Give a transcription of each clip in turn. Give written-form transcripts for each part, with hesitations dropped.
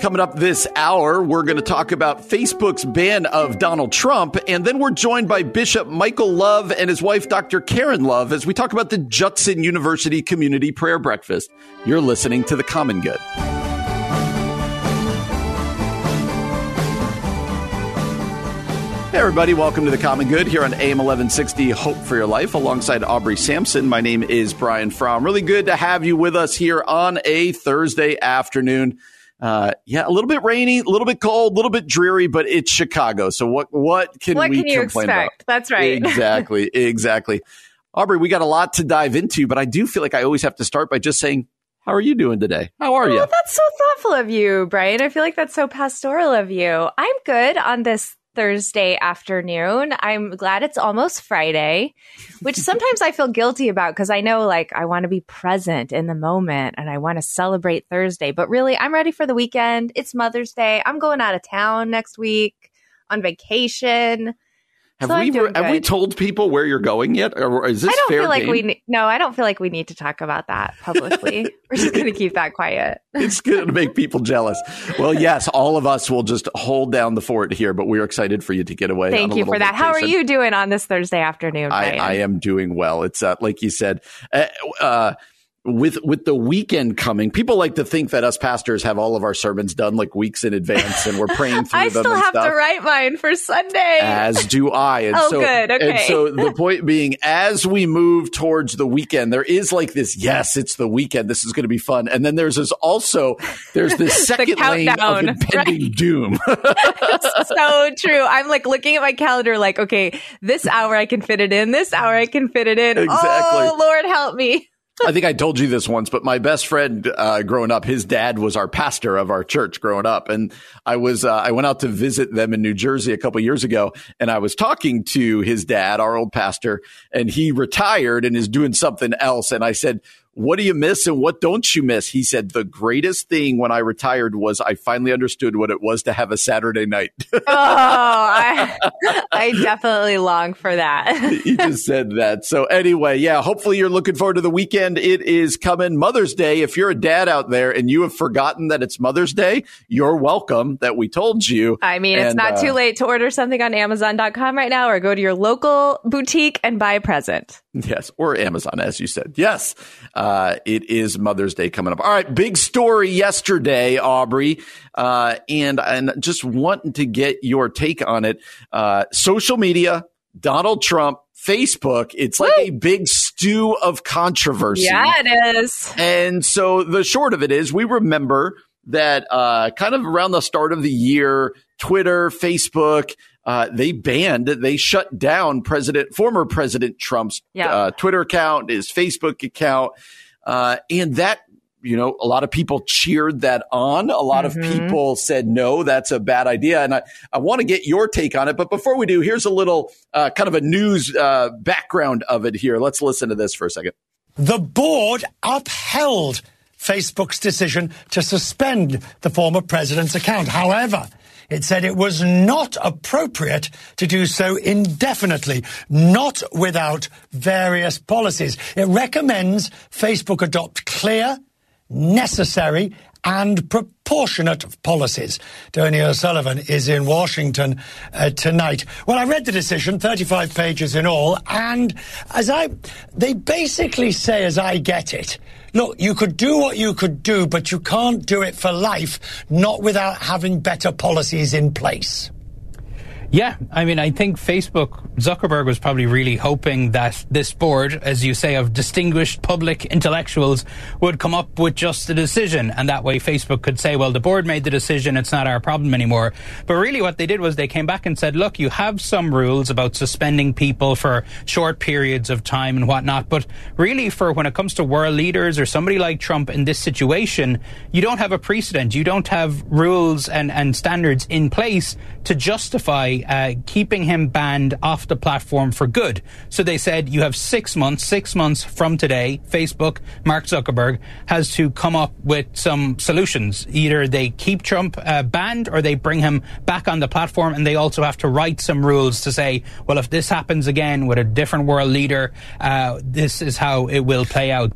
Coming up this hour, we're going to talk about Facebook's ban of Donald Trump, and then we're joined by Bishop Michael Love and his wife, Dr. Karen Love, as we talk about the Judson University Community Prayer Breakfast. You're listening to The Common Good. Hey, everybody. Welcome to The Common Good here on AM 1160, Hope for Your Life, alongside Aubrey Sampson. My name is Brian Fromm. Really good to have you with us here on a Thursday afternoon. Yeah, a little bit rainy, a little bit cold, a little bit dreary, but it's Chicago. So what can you expect? About? That's right. Exactly. Aubrey, we got a lot to dive into, but I do feel like I always have to start by just saying, how are you doing today? How are you? Well, that's so thoughtful of you, Brian. I feel like that's so pastoral of you. I'm good on this Thursday afternoon. I'm glad it's almost Friday, which sometimes I feel guilty about because I know like I want to be present in the moment and I want to celebrate Thursday, but really I'm ready for the weekend. It's Mother's Day. I'm going out of town next week on vacation. Have we told people where you're going yet? Or is this fair game? I don't feel like we need to talk about that publicly. We're just going to keep that quiet. It's going to make people jealous. Well, yes, all of us will just hold down the fort here, but we're excited for you to get away. Thank you for that. Vacation. How are you doing on this Thursday afternoon? I am doing well. It's like you said, with the weekend coming, people like to think that us pastors have all of our sermons done like weeks in advance and we're praying through them and stuff. I still have to write mine for Sunday. As do I. And good. Okay. And so the point being, as we move towards the weekend, there is like this, yes, it's the weekend. This is going to be fun. And then there's this second lane of impending doom. It's so true. I'm like looking at my calendar like, okay, this hour I can fit it in. This hour I can fit it in. Exactly. Oh, Lord, help me. I think I told you this once, but my best friend growing up, his dad was our pastor of our church growing up. And I went out to visit them in New Jersey a couple years ago, and I was talking to his dad, our old pastor, and he retired and is doing something else. And I said, what do you miss and what don't you miss? He said, the greatest thing when I retired was I finally understood what it was to have a Saturday night. Oh, I definitely long for that. He just said that. So anyway, yeah, hopefully you're looking forward to the weekend. It is coming. Mother's Day. If you're a dad out there and you have forgotten that it's Mother's Day, you're welcome that we told you. I mean, it's not too late to order something on Amazon.com right now or go to your local boutique and buy a present. Yes, or Amazon, as you said. Yes, it is Mother's Day coming up. All right, big story yesterday, Aubrey, and just wanting to get your take on it. Social media, Donald Trump, Facebook, it's like a big stew of controversy. Yeah, it is. And so the short of it is we remember that kind of around the start of the year, Twitter, Facebook, they shut down former President Trump's Twitter account, his Facebook account. And that, you know, a lot of people cheered that on. A lot of people said, no, that's a bad idea. And I want to get your take on it. But before we do, here's a little kind of a news background of it here. Let's listen to this for a second. The board upheld Facebook's decision to suspend the former president's account. However, it said it was not appropriate to do so indefinitely, not without various policies. It recommends Facebook adopt clear, necessary, and proportionate policies. Tony O'Sullivan is in Washington tonight. Well, I read the decision, 35 pages in all, and they basically say, as I get it, look, you could do what you could do, but you can't do it for life, not without having better policies in place. Yeah, I mean, I think Facebook, Zuckerberg was probably really hoping that this board, as you say, of distinguished public intellectuals would come up with just the decision. And that way Facebook could say, well, the board made the decision, it's not our problem anymore. But really what they did was they came back and said, look, you have some rules about suspending people for short periods of time and whatnot. But really, for when it comes to world leaders or somebody like Trump in this situation, you don't have a precedent. You don't have rules and standards in place to justify keeping him banned off the platform for good. So they said you have 6 months. 6 months from today, Facebook, Mark Zuckerberg, has to come up with some solutions. Either they keep Trump banned or they bring him back on the platform, and they also have to write some rules to say, well, if this happens again with a different world leader, this is how it will play out.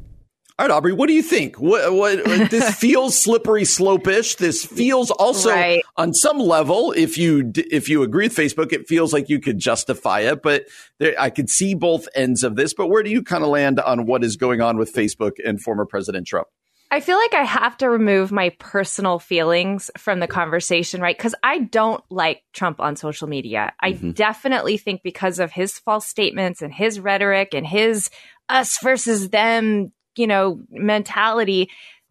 All right, Aubrey, what do you think? What this feels slippery slope-ish. This feels also, right, on some level, if you agree with Facebook, it feels like you could justify it. But there, I could see both ends of this. But where do you kind of land on what is going on with Facebook and former President Trump? I feel like I have to remove my personal feelings from the conversation, right? Because I don't like Trump on social media. I definitely think because of his false statements and his rhetoric and his us versus them, you know, mentality,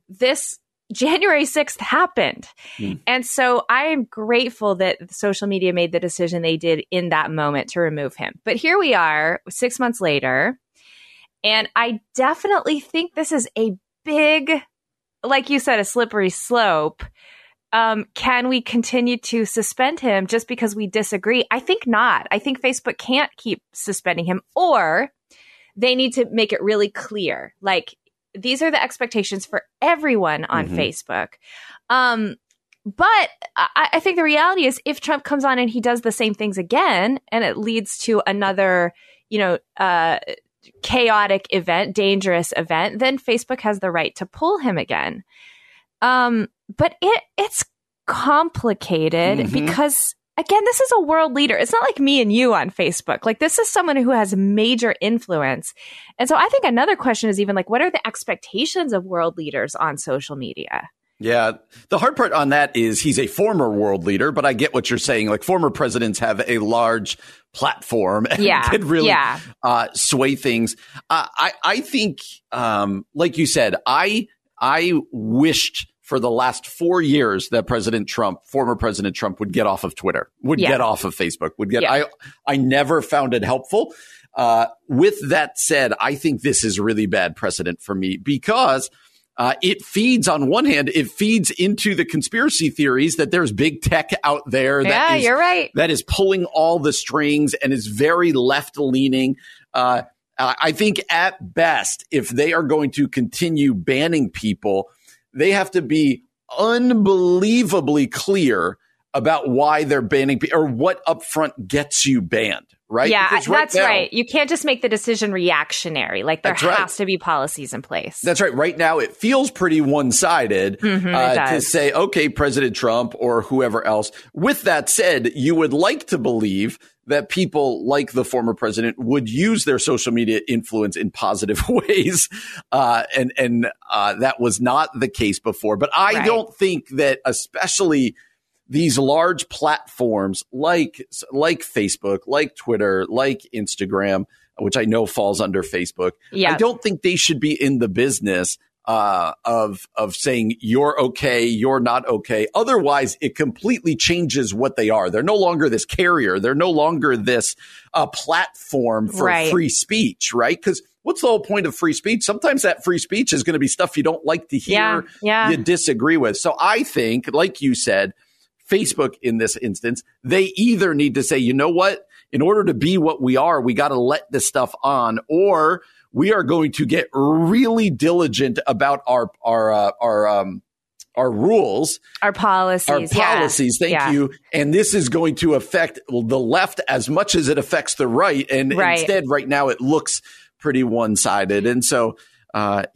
this January 6th happened. And so I am grateful that social media made the decision they did in that moment to remove him. But here we are 6 months later. And I definitely think this is a big, like you said, a slippery slope. Can we continue to suspend him just because we disagree? I think not. I think Facebook can't keep suspending him, or they need to make it really clear. Like, these are the expectations for everyone on Facebook. But I think the reality is if Trump comes on and he does the same things again, and it leads to another, you know, chaotic event, dangerous event, then Facebook has the right to pull him again. But it's complicated because, again, this is a world leader. It's not like me and you on Facebook. Like, this is someone who has major influence. And so I think another question is even like, what are the expectations of world leaders on social media? Yeah. The hard part on that is he's a former world leader, but I get what you're saying. Like, former presidents have a large platform and can really sway things. I think, like you said, I wished for the last 4 years that President Trump, former President Trump, would get off of Twitter, would get off of Facebook, would get, I never found it helpful. With that said, I think this is really bad precedent for me because it feeds, on one hand, it feeds into the conspiracy theories that there's big tech out there that is, you're right, that is pulling all the strings and is very left leaning. I think at best, if they are going to continue banning people, they have to be unbelievably clear about why they're banning people or what upfront gets you banned, right? Yeah, that's right. You can't just make the decision reactionary. Like, there has to be policies in place. That's right. Right now, it feels pretty one-sided to say, okay, President Trump or whoever else. With that said, you would like to believe that people like the former president would use their social media influence in positive ways. And that was not the case before. But I don't think that, especially these large platforms like Facebook, like Twitter, like Instagram, which I know falls under Facebook. Yeah. I don't think they should be in the business of saying you're okay, you're not okay. Otherwise, it completely changes what they are. They're no longer this carrier. They're no longer this platform for free speech, right? Because what's the whole point of free speech? Sometimes that free speech is going to be stuff you don't like to hear, you disagree with. So I think, like you said, Facebook in this instance, they either need to say, you know what, in order to be what we are, we got to let this stuff on, or we are going to get really diligent about our rules, our policies. Thank you. And this is going to affect the left as much as it affects the right. And instead, right now, it looks pretty one-sided. And so But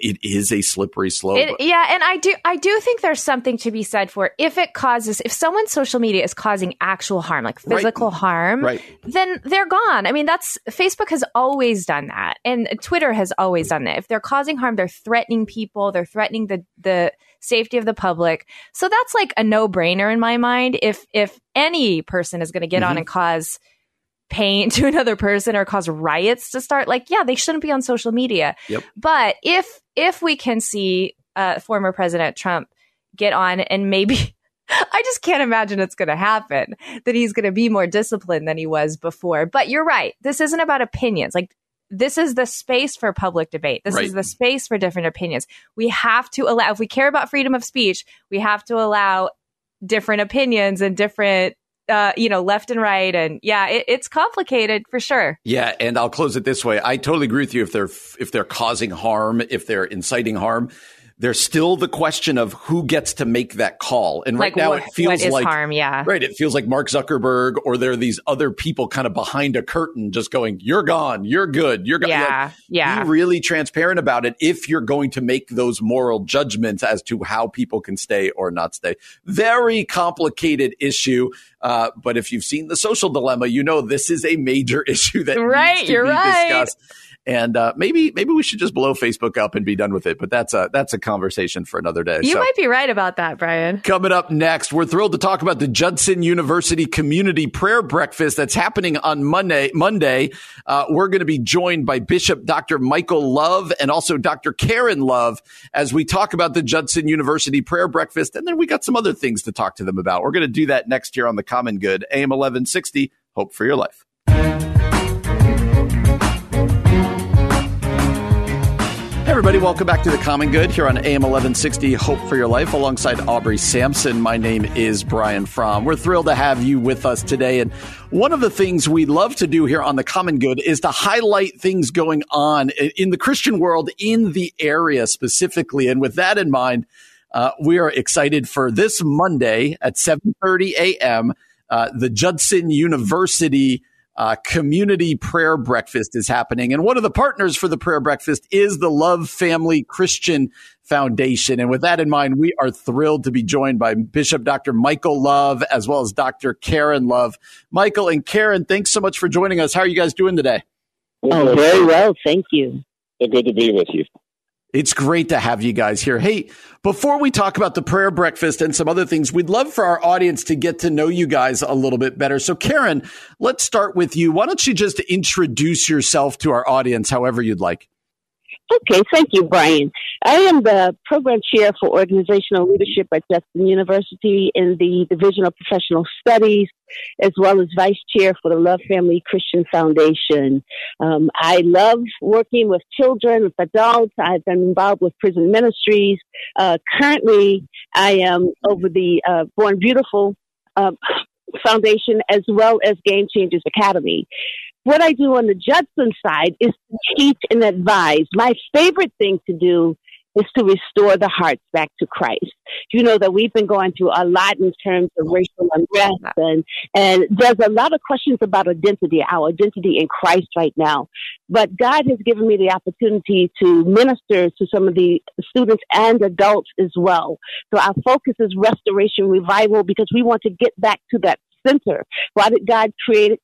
it is a slippery slope. And I do think there's something to be said for if someone's social media is causing actual harm, like physical harm, then they're gone. I mean, Facebook has always done that. And Twitter has always done that. If they're causing harm, they're threatening people, they're threatening the safety of the public. So that's like a no-brainer in my mind. If any person is going to get on and cause pain to another person or cause riots to start, they shouldn't be on social media. Yep. But if we can see former President Trump get on, and maybe I just can't imagine it's going to happen, that he's going to be more disciplined than he was before. But you're right. This isn't about opinions. This is the space for public debate. This is the space for different opinions. We have to allow, if we care about freedom of speech, we have to allow different opinions and different left and right. And it's complicated for sure. Yeah. And I'll close it this way. I totally agree with you. If they're causing harm, if they're inciting harm, there's still the question of who gets to make that call. And it feels like Mark Zuckerberg, or there are these other people kind of behind a curtain just going, you're gone, you're good, you're gone. Be really transparent about it if you're going to make those moral judgments as to how people can stay or not stay. Very complicated issue. But if you've seen The Social Dilemma, this is a major issue that needs to be discussed. And maybe we should just blow Facebook up and be done with it. But that's a conversation for another day. You might be right about that, Brian. Coming up next, we're thrilled to talk about the Judson University Community Prayer Breakfast that's happening on Monday. We're going to be joined by Bishop Dr. Michael Love and also Dr. Karen Love as we talk about the Judson University Prayer Breakfast. And then we got some other things to talk to them about. We're going to do that next year on The Common Good. AM 1160, Hope for Your Life. Everybody, welcome back to The Common Good here on AM 1160, Hope for Your Life, alongside Aubrey Sampson. My name is Brian Fromm. We're thrilled to have you with us today. And one of the things we love to do here on The Common Good is to highlight things going on in the Christian world, in the area specifically. And with that in mind, we are excited for this Monday at 7:30 a.m., the Judson University Community Prayer Breakfast is happening. And one of the partners for the prayer breakfast is the Love Family Christian Foundation. And with that in mind, we are thrilled to be joined by Bishop Dr. Michael Love, as well as Dr. Karen Love. Michael and Karen, thanks so much for joining us. How are you guys doing today? Oh, very well. Thank you. So good to be with you. It's great to have you guys here. Hey, before we talk about the prayer breakfast and some other things, we'd love for our audience to get to know you guys a little bit better. So Karen, let's start with you. Why don't you just introduce yourself to our audience however you'd like? Okay, thank you, Brian. I am the program chair for organizational leadership at Judson University in the Division of Professional Studies, as well as vice chair for the Love Family Christian Foundation. I love working with children, with adults. I've been involved with prison ministries. Currently, I am over the Born Beautiful Foundation, as well as Game Changers Academy. What I do on the Judson side is to teach and advise. My favorite thing to do is to restore the hearts back to Christ. You know that we've been going through a lot in terms of racial unrest, and there's a lot of questions about identity, our identity in Christ right now. But God has given me the opportunity to minister to some of the students and adults as well. So our focus is restoration, revival, because we want to get back to that center. Why did God create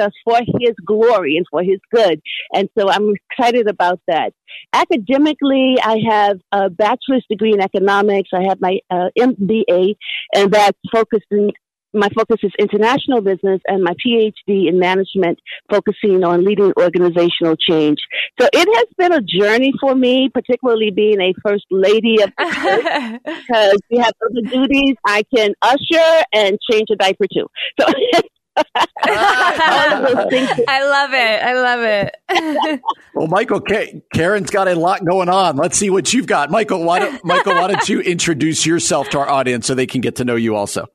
us? For His glory and for His good. And so I'm excited about that. Academically, I have a bachelor's degree in economics. I have my MBA, and that's focused in my focus is international business, and my PhD in management, focusing on leading organizational change. So it has been a journey for me, particularly being a first lady of the church, because we have other duties. I can usher and change a diaper too. So I love it. Well, Michael, Karen's got a lot going on. Let's see what you've got. Michael, why don't you introduce yourself to our audience so they can get to know you also?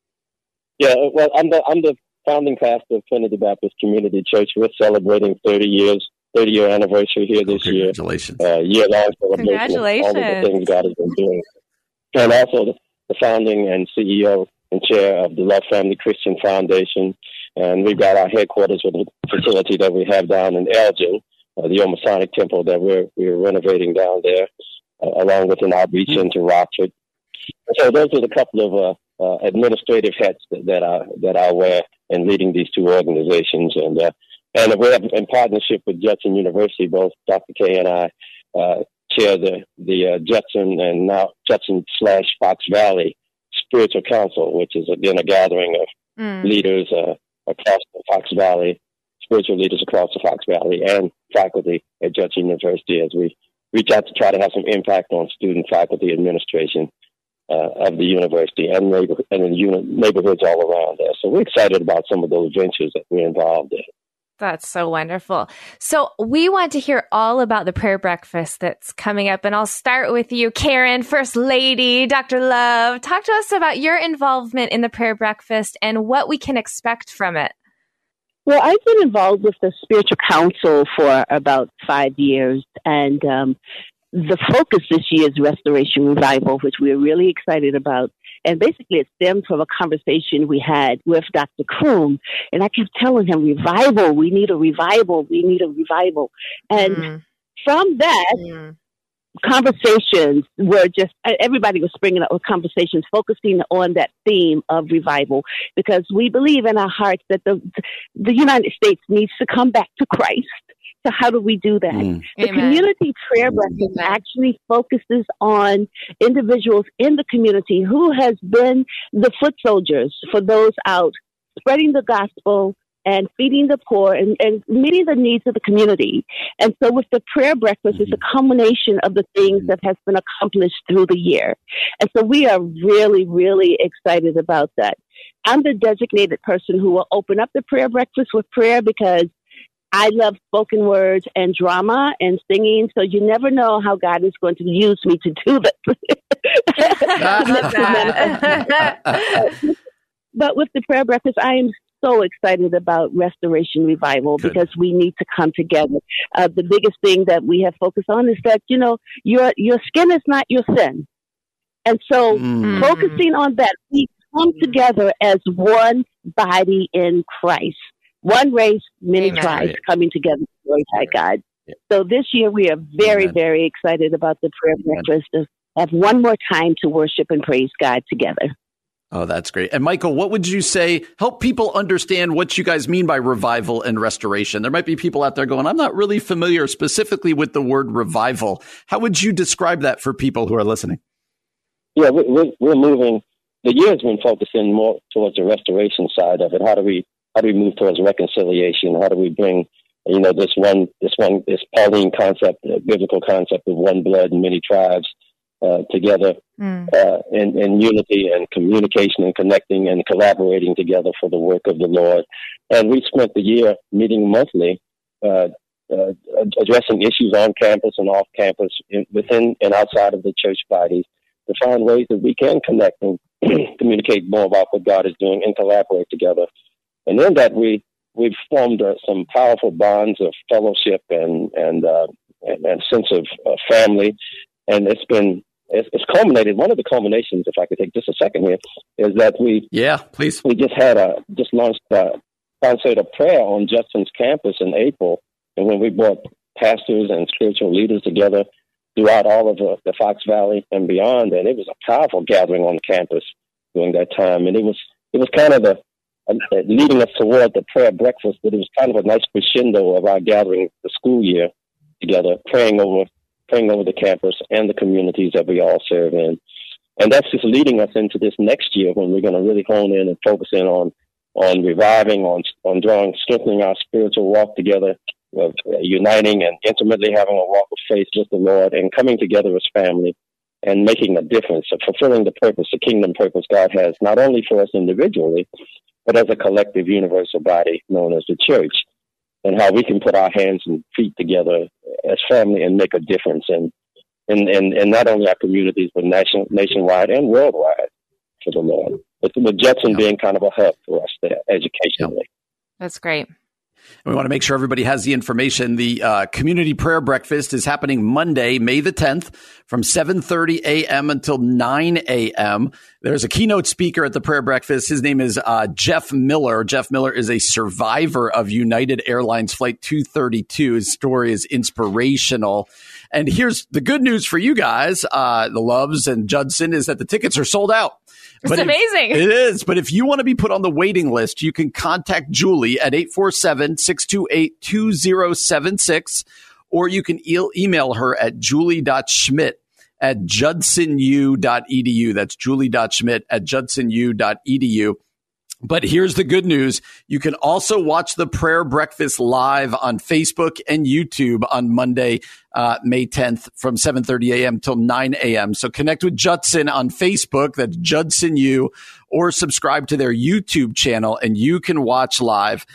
Yeah, well, I'm the founding pastor of Trinity Baptist Community Church. We're celebrating 30-year anniversary here this year. Congratulations. Year-long celebration. Congratulations. All of the things God has been doing. And also the founding and CEO and chair of the Love Family Christian Foundation. And we've got our headquarters with the facility that we have down in Elgin. the old Masonic temple that we're renovating down there, along with an outreach into Rockford. So those are the couple of administrative hats that I wear in leading these two organizations. And we're in partnership with Judson University. Both Dr. K and I chair the Judson and now Judson/Fox Valley Spiritual Council, which is, again, a gathering of leaders across the Fox Valley, spiritual leaders across the Fox Valley, and faculty at Judson University as we reach out to try to have some impact on student, faculty, administration of the university and the neighborhoods all around there. So we're excited about some of those ventures that we're involved in. That's so wonderful. So we want to hear all about the prayer breakfast that's coming up. And I'll start with you, Karen, First Lady, Dr. Love. Talk to us about your involvement in the prayer breakfast and what we can expect from it. Well, I've been involved with the Spiritual Council for about 5 years. And the focus this year is Restoration Revival, which we're really excited about. And basically, it stemmed from a conversation we had with Dr. Kroom. And I kept telling him, revival, we need a revival, we need a revival. And from that, conversations were just, everybody was bringing up conversations focusing on that theme of revival, because we believe in our hearts that the United States needs to come back to Christ. So how do we do that? The community prayer breakfast actually focuses on individuals in the community who has been the foot soldiers for those out spreading the gospel and feeding the poor and meeting the needs of the community. And so with the prayer breakfast, it's a culmination of the things that has been accomplished through the year. And so we are really, really excited about that. I'm the designated person who will open up the prayer breakfast with prayer, because I love spoken words and drama and singing, so you never know how God is going to use me to do that. But with the prayer breakfast, I am so excited about Restoration Revival because we need to come together. The biggest thing that we have focused on is that, you know, your skin is not your sin. And so focusing on that, we come together as one body in Christ. One race, many tribes coming together to glorify God. Yeah. So this year we are very, very excited about the prayer breakfast, to have one more time to worship and praise God together. Oh, that's great. And Michael, what would you say, help people understand what you guys mean by revival and restoration? There might be people out there going, I'm not really familiar specifically with the word revival. How would you describe that for people who are listening? Yeah, we're moving. The year has been focusing more towards the restoration side of it. How do we move towards reconciliation? How do we bring, you know, this Pauline concept, biblical concept of one blood and many tribes together in unity and communication and connecting and collaborating together for the work of the Lord. And we spent the year meeting monthly, addressing issues on campus and off campus, within and outside of the church bodies, to find ways that we can connect and communicate more about what God is doing and collaborate together. And in that, we've formed some powerful bonds of fellowship and sense of family. And it's culminated. One of the culminations, if I could take just a second here, is that we just launched a concert of prayer on Judson's campus in April. And when we brought pastors and spiritual leaders together throughout all of the Fox Valley and beyond, and it was a powerful gathering on campus during that time. And it was kind of leading us toward the prayer breakfast, but it was kind of a nice crescendo of our gathering the school year together, praying over the campus and the communities that we all serve in. And that's just leading us into this next year when we're going to really hone in and focus in on reviving, on strengthening our spiritual walk together, of uniting and intimately having a walk of faith with the Lord and coming together as family and making a difference, of fulfilling the purpose, the kingdom purpose God has, not only for us individually, but as a collective universal body known as the church, and how we can put our hands and feet together as family and make a difference in not only our communities, but nationwide and worldwide for the Lord, with Judson being kind of a hub for us there educationally. That's great. And we want to make sure everybody has the information. The Community Prayer Breakfast is happening Monday, May the 10th from 7:30 a.m. until 9 a.m. There's a keynote speaker at the prayer breakfast. His name is Jeff Miller. Jeff Miller is a survivor of United Airlines Flight 232. His story is inspirational. And here's the good news for you guys, the Loves and Judson, is that the tickets are sold out. It's amazing. It is. But if you want to be put on the waiting list, you can contact Julie at 847-628-2076, or you can email her at julie.schmidt@judsonu.edu. That's julie.schmidt@judsonu.edu. But here's the good news. You can also watch the prayer breakfast live on Facebook and YouTube on Monday, May 10th from 7:30 a.m. till 9 a.m. So connect with Judson on Facebook. That's Judson U, or subscribe to their YouTube channel and you can watch live.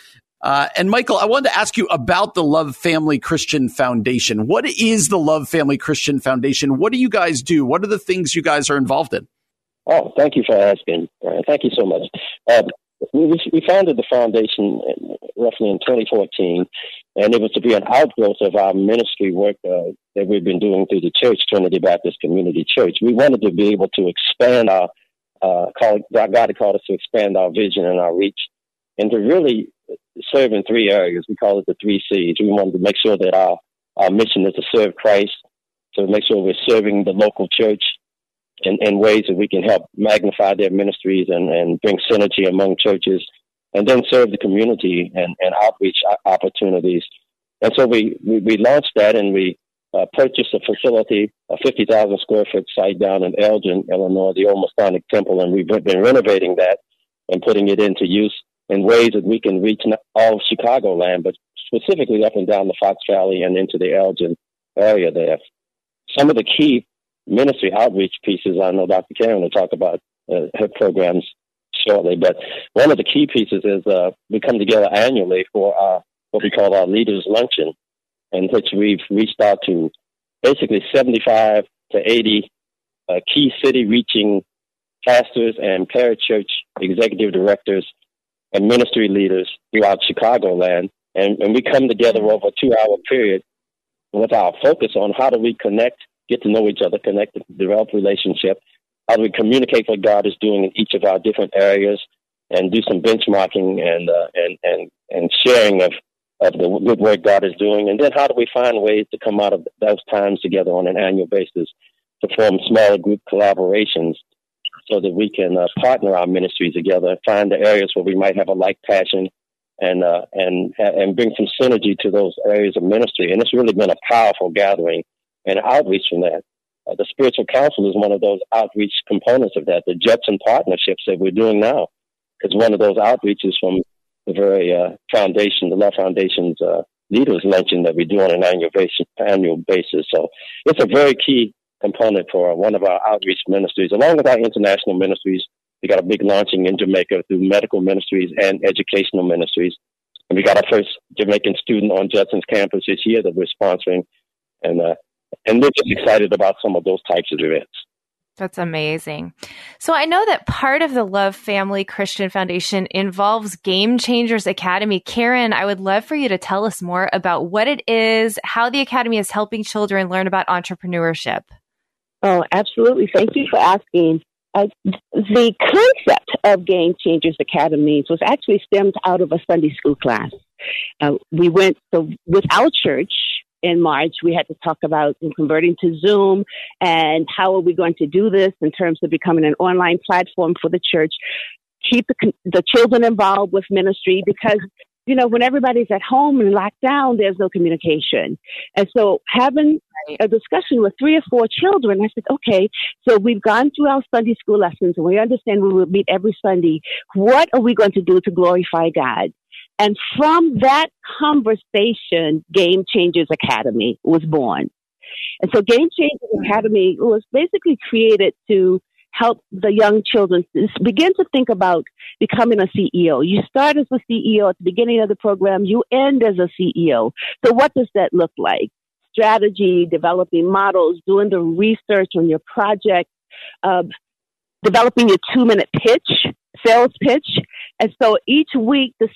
And Michael, I wanted to ask you about the Love Family Christian Foundation. What is the Love Family Christian Foundation? What do you guys do? What are the things you guys are involved in? Oh, thank you for asking. Thank you so much. We founded the foundation roughly in 2014, and it was to be an outgrowth of our ministry work that we've been doing through the church, Trinity Baptist Community Church. We wanted to be able to expand our, God had called us to expand our vision and our reach, and to really serve in three areas. We call it the three C's. We wanted to make sure that our mission is to serve Christ, to make sure we're serving the local church in ways that we can help magnify their ministries and bring synergy among churches, and then serve the community and outreach opportunities. And so we launched that, and we purchased a facility, a 50,000 square foot site down in Elgin, Illinois, the old Masonic Temple, and we've been renovating that and putting it into use in ways that we can reach all of Chicagoland, but specifically up and down the Fox Valley and into the Elgin area there. Some of the key ministry outreach pieces, I know Dr. Karen will talk about her programs shortly, but one of the key pieces is we come together annually for what we call our Leaders Luncheon, in which we've reached out to basically 75 to 80 key city-reaching pastors and parachurch executive directors and ministry leaders throughout Chicagoland. And we come together over a 2-hour period with our focus on how do we connect, get to know each other, connect, develop relationship, how do we communicate what God is doing in each of our different areas, and do some benchmarking and sharing of the good work God is doing. And then how do we find ways to come out of those times together on an annual basis to form smaller group collaborations so that we can partner our ministries together, find the areas where we might have a like passion, and bring some synergy to those areas of ministry. And it's really been a powerful gathering and outreach from that. The Spiritual Council is one of those outreach components of that. The Judson partnerships that we're doing now is one of those outreaches from the very foundation, the Love Foundation's Leaders Luncheon that we do on an annual basis. So it's a very key component for one of our outreach ministries, along with our international ministries. We got a big launching in Jamaica through medical ministries and educational ministries. And we got our first Jamaican student on Judson's campus this year that we're sponsoring. And we're just excited about some of those types of events. That's amazing. So I know that part of the Love Family Christian Foundation involves Game Changers Academy. Karen, I would love for you to tell us more about what it is, how the Academy is helping children learn about entrepreneurship. Oh, absolutely. Thank you for asking. The concept of Game Changers Academies was actually stemmed out of a Sunday school class. With our church in March, we had to talk about converting to Zoom and how are we going to do this in terms of becoming an online platform for the church, keep the children involved with ministry, because when everybody's at home and locked down, there's no communication. And so having a discussion with 3 or 4 children, I said, okay, so we've gone through our Sunday school lessons, and we understand we will meet every Sunday. What are we going to do to glorify God? And from that conversation, Game Changers Academy was born. And so Game Changers Academy was basically created to help the young children begin to think about becoming a CEO. You start as a CEO at the beginning of the program, you end as a CEO. So what does that look like? Strategy, developing models, doing the research on your project, developing your 2-minute pitch, sales pitch, And so each week, the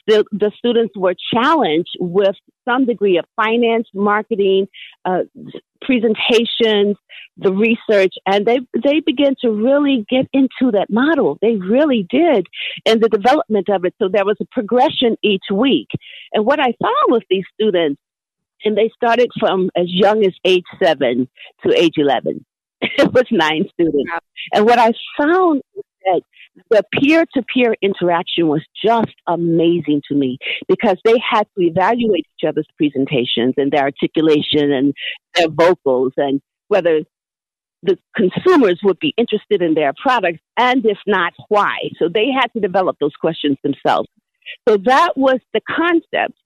students were challenged with some degree of finance, marketing, presentations, the research, and they began to really get into that model. They really did in the development of it. So there was a progression each week. And what I saw with these students, and they started from as young as age 7 to age 11. It was 9 students. And what I found is that the peer-to-peer interaction was just amazing to me, because they had to evaluate each other's presentations and their articulation and their vocals, and whether the consumers would be interested in their products, and if not, why. So they had to develop those questions themselves. So that was the concept.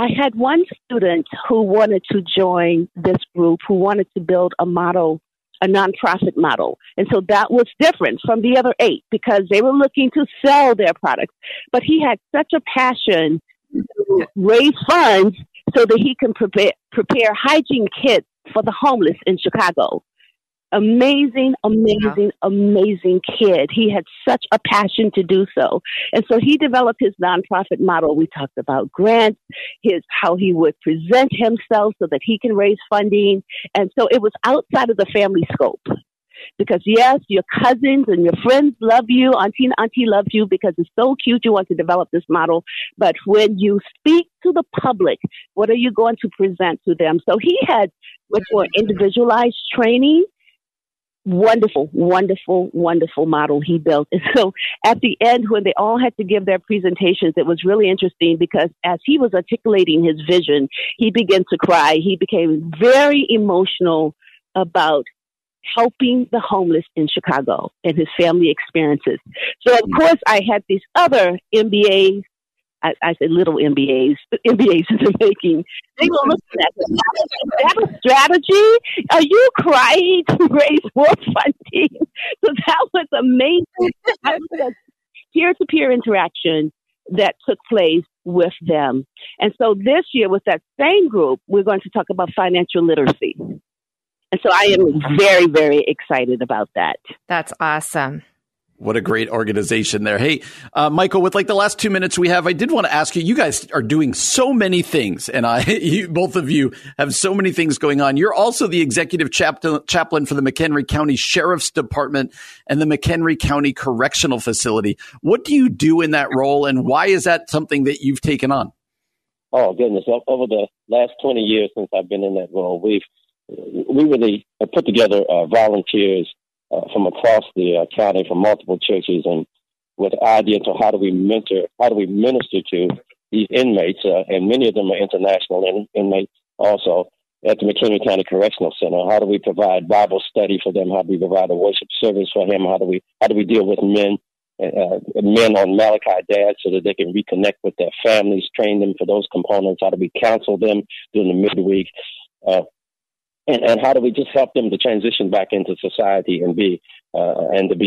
I had one student who wanted to join this group, who wanted to build a model, a nonprofit model. And so that was different from the other 8, because they were looking to sell their products. But he had such a passion to raise funds so that he can prepare hygiene kits for the homeless in Chicago. Amazing kid. He had such a passion to do so. And so he developed his nonprofit model. We talked about grants, how he would present himself so that he can raise funding. And so it was outside of the family scope. Because yes, your cousins and your friends love you. Auntie and auntie love you because it's so cute. You want to develop this model. But when you speak to the public, what are you going to present to them? So he had much more individualized training. Wonderful model he built. And so at the end, when they all had to give their presentations, it was really interesting because as he was articulating his vision, he began to cry. He became very emotional about helping the homeless in Chicago and his family experiences. So of course, I had these other MBAs. I say little MBAs, but MBAs in the making. They were looking at them. Is that a strategy? Are you crying to raise more funding? So that was amazing. That was peer-to-peer interaction that took place with them. And so this year with that same group, we're going to talk about financial literacy. And so I am very, very excited about that. That's awesome. What a great organization there. Hey, Michael, with like the last 2 minutes we have, I did want to ask you, you guys are doing so many things, and both of you have so many things going on. You're also the executive chaplain for the McHenry County Sheriff's Department and the McHenry County Correctional Facility. What do you do in that role, and why is that something that you've taken on? Oh, goodness. Over the last 20 years since I've been in that role, we really put together volunteers from across the county, from multiple churches, and with the idea to how do we minister to these inmates, and many of them are international inmates also, at the McHenry County Correctional Center. How do we provide Bible study for them? How do we provide a worship service for him? How do we deal with men on Malachi Dad so that they can reconnect with their families, train them for those components? How do we counsel them during the midweek? And how do we just help them to transition back into society and be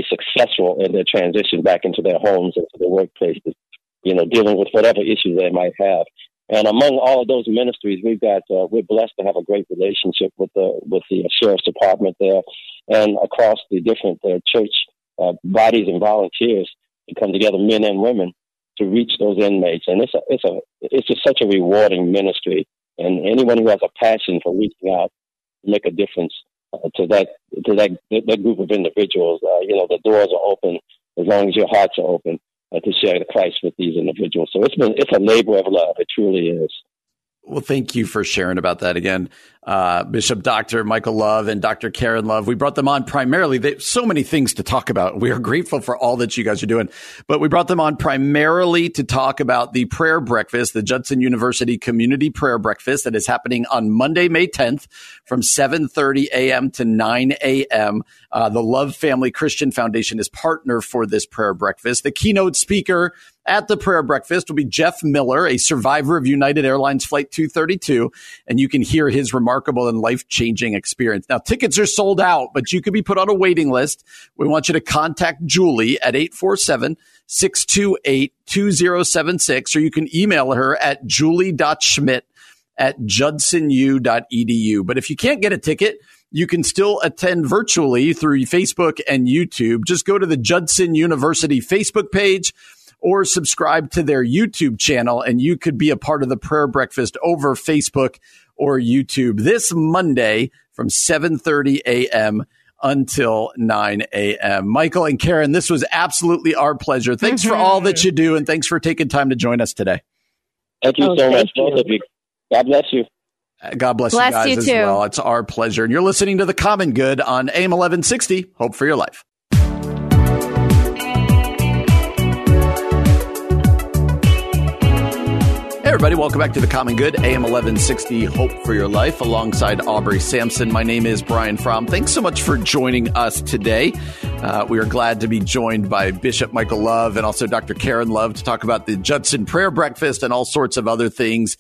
successful in their transition back into their homes and to their workplaces, dealing with whatever issues they might have. And among all of those ministries, we're blessed to have a great relationship with the sheriff's department there, and across the different church bodies and volunteers to come together, men and women, to reach those inmates. And it's just such a rewarding ministry. And anyone who has a passion for reaching out, make a difference to that group of individuals. The doors are open as long as your hearts are open to share the Christ with these individuals. So it's a labor of love. It truly is. Well, thank you for sharing about that again, Bishop Dr. Michael Love and Dr. Karen Love. We brought them on primarily. They have so many things to talk about. We are grateful for all that you guys are doing, but we brought them on primarily to talk about the prayer breakfast, the Judson University Community Prayer Breakfast that is happening on Monday, May 10th from 7:30 a.m. to 9 a.m. The Love Family Christian Foundation is partner for this prayer breakfast. The keynote speaker at the prayer breakfast will be Jeff Miller, a survivor of United Airlines Flight 232, and you can hear his remarkable and life-changing experience. Now, tickets are sold out, but you could be put on a waiting list. We want you to contact Julie at 847-628-2076, or you can email her at julie.schmidt@judsonu.edu. But if you can't get a ticket, you can still attend virtually through Facebook and YouTube. Just go to the Judson University Facebook page, or subscribe to their YouTube channel, and you could be a part of the prayer breakfast over Facebook or YouTube this Monday from 7:30 a.m. until 9 a.m. Michael and Karen, this was absolutely our pleasure. Thanks for all that you do, and thanks for taking time to join us today. Thank you so much, both of you. God bless you. God bless you guys as well. It's our pleasure. And you're listening to The Common Good on AM 1160, Hope for Your Life. Hey everybody, welcome back to The Common Good, AM 1160, Hope for Your Life, alongside Aubrey Sampson. My name is Brian Fromm. Thanks so much for joining us today. We are glad to be joined by Bishop Michael Love and also Dr. Karen Love to talk about the Judson Prayer Breakfast and all sorts of other things.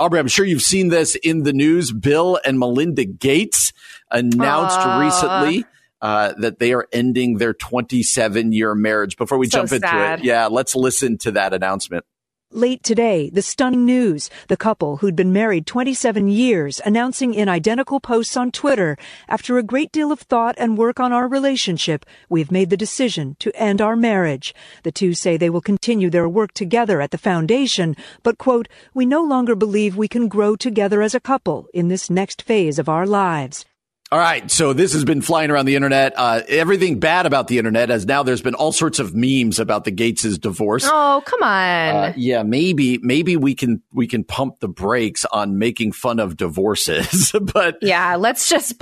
Aubrey, I'm sure you've seen this in the news. Bill and Melinda Gates announced recently that they are ending their 27-year marriage. Before we jump into it, let's listen to that announcement. Late today, the stunning news, the couple who'd been married 27 years announcing in identical posts on Twitter, after a great deal of thought and work on our relationship, we've made the decision to end our marriage. The two say they will continue their work together at the foundation, but, quote, we no longer believe we can grow together as a couple in this next phase of our lives. All right. So this has been flying around the internet. Everything bad about the internet, as now there's been all sorts of memes about the Gates' divorce. Oh, come on. Maybe we can pump the brakes on making fun of divorces. But yeah, let's just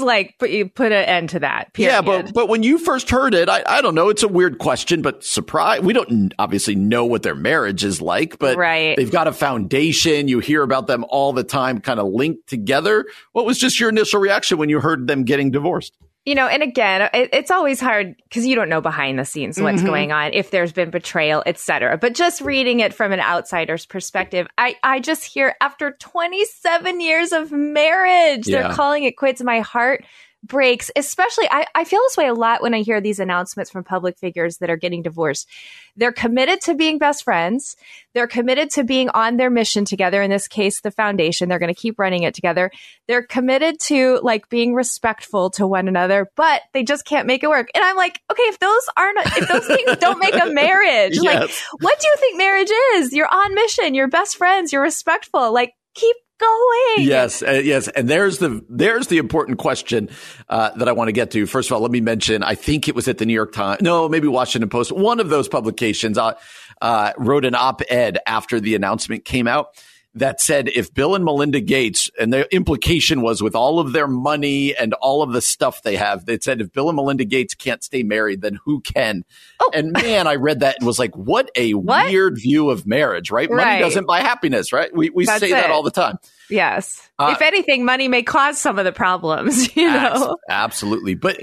like put an end to that. Period. Yeah. But when you first heard it, I don't know. It's a weird question, but surprise. We don't obviously know what their marriage is like, but they've got a foundation. You hear about them all the time, kind of linked together. What was just your initial reaction when you heard them getting divorced? You know, and again, it's always hard because you don't know behind the scenes what's going on, if there's been betrayal, etc. But just reading it from an outsider's perspective, I just hear after 27 years of marriage, they're calling it quits. My heart breaks, especially I feel this way a lot when I hear these announcements from public figures that are getting divorced. They're committed to being best friends. They're committed to being on their mission together. In this case, the foundation, they're going to keep running it together. They're committed to like being respectful to one another, but they just can't make it work. And I'm like, okay, if those things don't make a marriage, like what do you think marriage is? You're on mission, you're best friends, you're respectful, like keep going. Yes. And there's the important question that I want to get to. First of all, let me mention, I think it was at the New York Times. No, maybe Washington Post. One of those publications wrote an op-ed after the announcement came out that said if Bill and Melinda Gates, and the implication was with all of their money and all of the stuff they have, they said if Bill and Melinda Gates can't stay married, then who can? Oh. And man, I read that and was like, what a weird view of marriage, right? Money doesn't buy happiness, right? We say that all the time. Yes. If anything, money may cause some of the problems, you know? Absolutely. But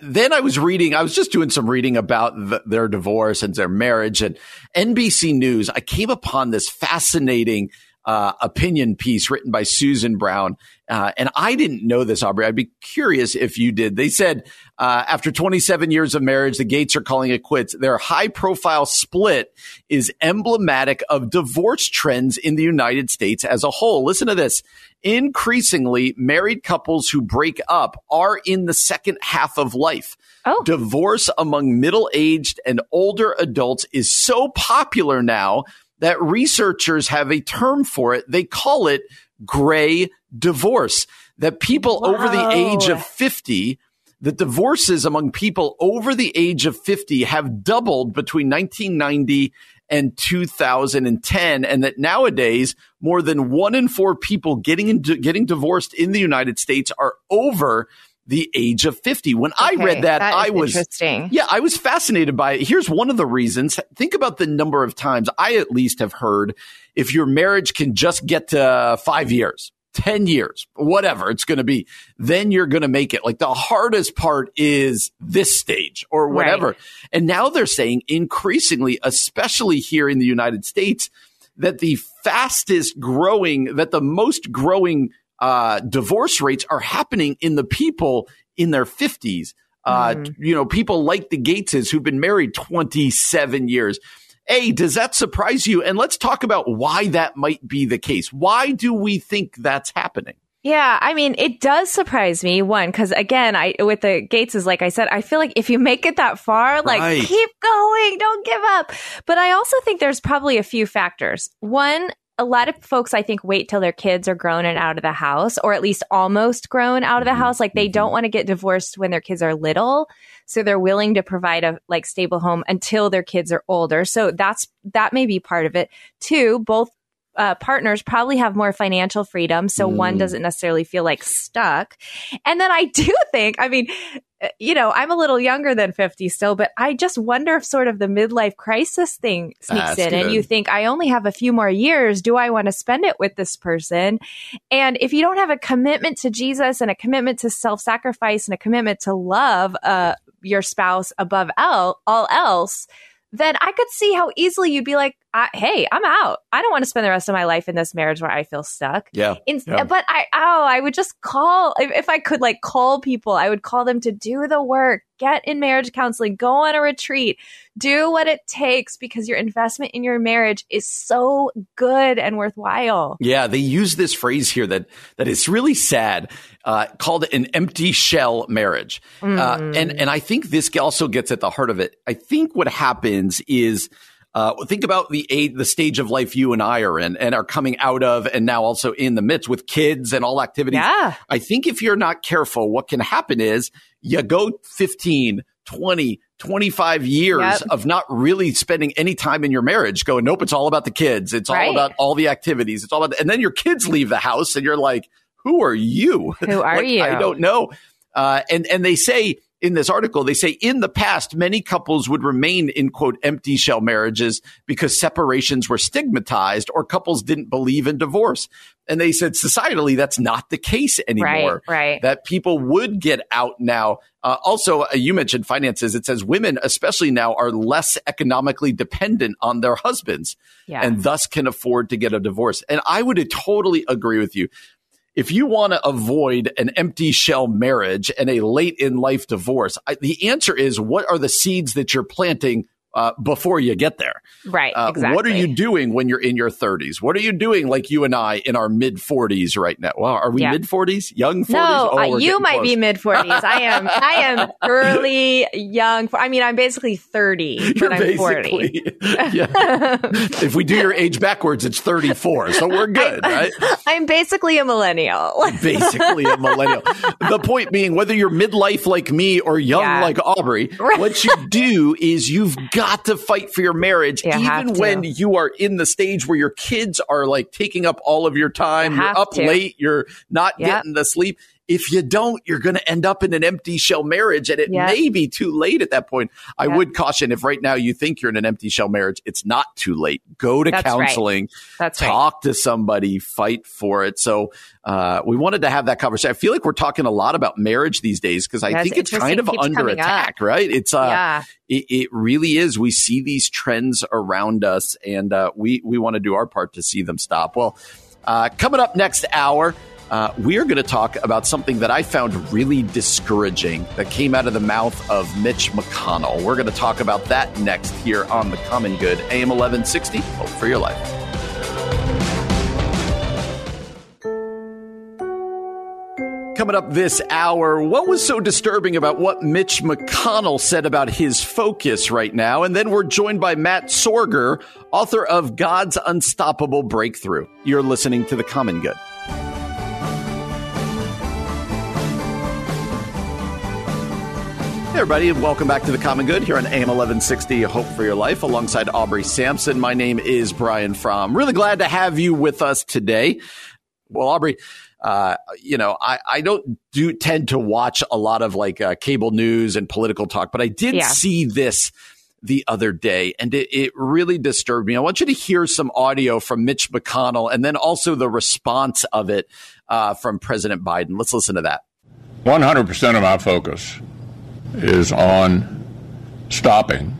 then I was just doing some reading about their divorce and their marriage, and NBC News, I came upon this fascinating opinion piece written by Susan Brown. And I didn't know this, Aubrey. I'd be curious if you did. They said after 27 years of marriage, the Gates are calling it quits. Their high-profile split is emblematic of divorce trends in the United States as a whole. Listen to this. Increasingly, married couples who break up are in the second half of life. Oh. Divorce among middle-aged and older adults is so popular now that researchers have a term for it. They call it gray divorce. That people over the age of 50, the divorces among people over the age of 50 have doubled between 1990 and 2010. And that nowadays, more than 1 in 4 people getting divorced in the United States are over the age of 50. When I read that I was fascinated by it. Here's one of the reasons. Think about the number of times I at least have heard, if your marriage can just get to 5 years, 10 years, whatever it's going to be, then you're going to make it. Like the hardest part is this stage or whatever. Right. And now they're saying increasingly, especially here in the United States, that the most growing divorce rates are happening in the people in their 50s. You know, people like the Gateses who've been married 27 years. Hey, does that surprise you? And let's talk about why that might be the case. Why do we think that's happening? Yeah, I mean, it does surprise me, one, because again, with the Gates is like I said, I feel like if you make it that far, like keep going, don't give up. But I also think there's probably a few factors. One, a lot of folks, I think, wait till their kids are grown and out of the house, or at least almost grown out of the house. Like they don't want to get divorced when their kids are little. So they're willing to provide a stable home until their kids are older. So that may be part of it. Two, both partners probably have more financial freedom. So one doesn't necessarily feel like stuck. And then I do think, I mean, you know, I'm a little younger than 50 still, but I just wonder if sort of the midlife crisis thing sneaks in and you think, I only have a few more years. Do I want to spend it with this person? And if you don't have a commitment to Jesus and a commitment to self-sacrifice and a commitment to love your spouse above all else, then I could see how easily you'd be like, hey, I'm out. I don't want to spend the rest of my life in this marriage where I feel stuck. Yeah. But I would just call, if I could call people, I would call them to do the work, get in marriage counseling, go on a retreat, do what it takes, because your investment in your marriage is so good and worthwhile. Yeah, they use this phrase here that is really sad, called an empty shell marriage. And I think this also gets at the heart of it. I think what happens is, think about the stage of life you and I are in and are coming out of and now also in the midst with kids and all activities. Yeah. I think if you're not careful, what can happen is you go 15, 20, 25 years of not really spending any time in your marriage going, nope, it's all about the kids. It's all about all the activities. It's all about and then your kids leave the house and you're like, who are you? Who are you? I don't know. And they say, in this article, they say in the past, many couples would remain in, quote, empty shell marriages because separations were stigmatized or couples didn't believe in divorce. And they said societally, that's not the case anymore, right. That people would get out now. Also, you mentioned finances. It says women, especially now, are less economically dependent on their husbands and thus can afford to get a divorce. And I would totally agree with you. If you want to avoid an empty shell marriage and a late in life divorce, the answer is what are the seeds that you're planting before you get there? Right. Exactly. What are you doing when you're in your 30s? What are you doing like you and I in our mid 40s right now? Well, are we mid 40s? Young 40s? No, you might be mid 40s. I am early young. I mean, I'm basically 30, but I'm 40. Yeah. If we do your age backwards, it's 34. So we're good, right? I'm basically a millennial. The point being, whether you're midlife like me or young like Aubrey, what you do is you've got to fight for your marriage, even when you are in the stage where your kids are taking up all of your time. You're up late. You're not getting the sleep. If you don't, you're going to end up in an empty shell marriage, and it may be too late at that point. I would caution, if right now you think you're in an empty shell marriage, it's not too late. Go to counseling, talk to somebody, fight for it. So we wanted to have that conversation. I feel like we're talking a lot about marriage these days because I think it's kind of under attack, right? It's it really is. We see these trends around us, and we want to do our part to see them stop. Well, coming up next hour, we are going to talk about something that I found really discouraging that came out of the mouth of Mitch McConnell. We're going to talk about that next here on The Common Good. AM 1160, Hope for Your Life. Coming up this hour, what was so disturbing about what Mitch McConnell said about his focus right now? And then we're joined by Matt Sorger, author of God's Unstoppable Breakthrough. You're listening to The Common Good. Hey everybody, and welcome back to The Common Good here on AM 1160, Hope for Your Life, alongside Aubrey Sampson. My name is Brian Fromm. Really glad to have you with us today. Well, Aubrey, you know, I don't tend to watch a lot of cable news and political talk, but I did see this the other day, and it really disturbed me. I want you to hear some audio from Mitch McConnell and then also the response of it from President Biden. Let's listen to that. 100% of my focus is on stopping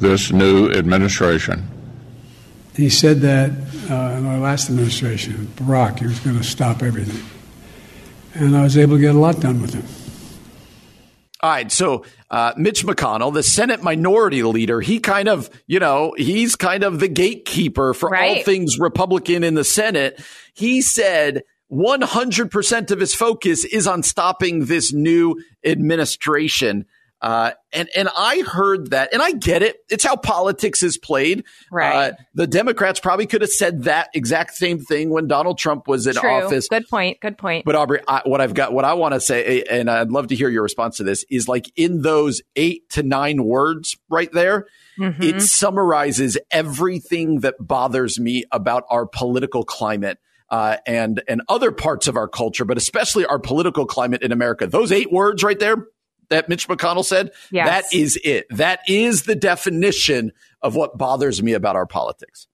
this new administration. He said that in our last administration, Barack, he was going to stop everything. And I was able to get a lot done with him. All right. So Mitch McConnell, the Senate minority leader, he kind of, you know, he's kind of the gatekeeper for all things Republican in the Senate. He said, 100% of his focus is on stopping this new administration. And I heard that, and I get it. It's how politics is played. Right. The Democrats probably could have said that exact same thing when Donald Trump was in office. Good point. Good point. But Aubrey, what I want to say, and I'd love to hear your response to this, is like in those 8 to 9 words right there, mm-hmm. it summarizes everything that bothers me about our political climate. And other parts of our culture, but especially our political climate in America. Those 8 words right there that Mitch McConnell said, yes. That is it. That is the definition of what bothers me about our politics.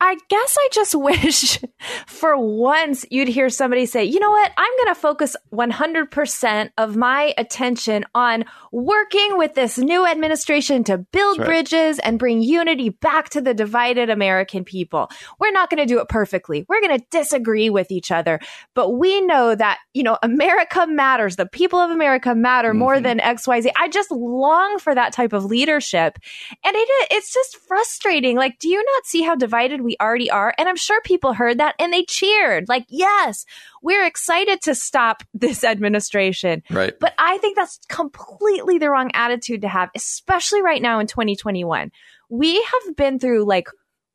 I guess I just wish for once you'd hear somebody say, you know what, I'm going to focus 100% of my attention on working with this new administration to build bridges and bring unity back to the divided American people. We're not going to do it perfectly. We're going to disagree with each other. But we know that, you know, America matters. The people of America matter mm-hmm. more than XYZ. I just long for that type of leadership. And it's just frustrating. Like, do you not see how divided we already are? And I'm sure people heard that and they cheered, like, yes, we're excited to stop this administration. Right. But I think that's completely the wrong attitude to have, especially right now in 2021. We have been through like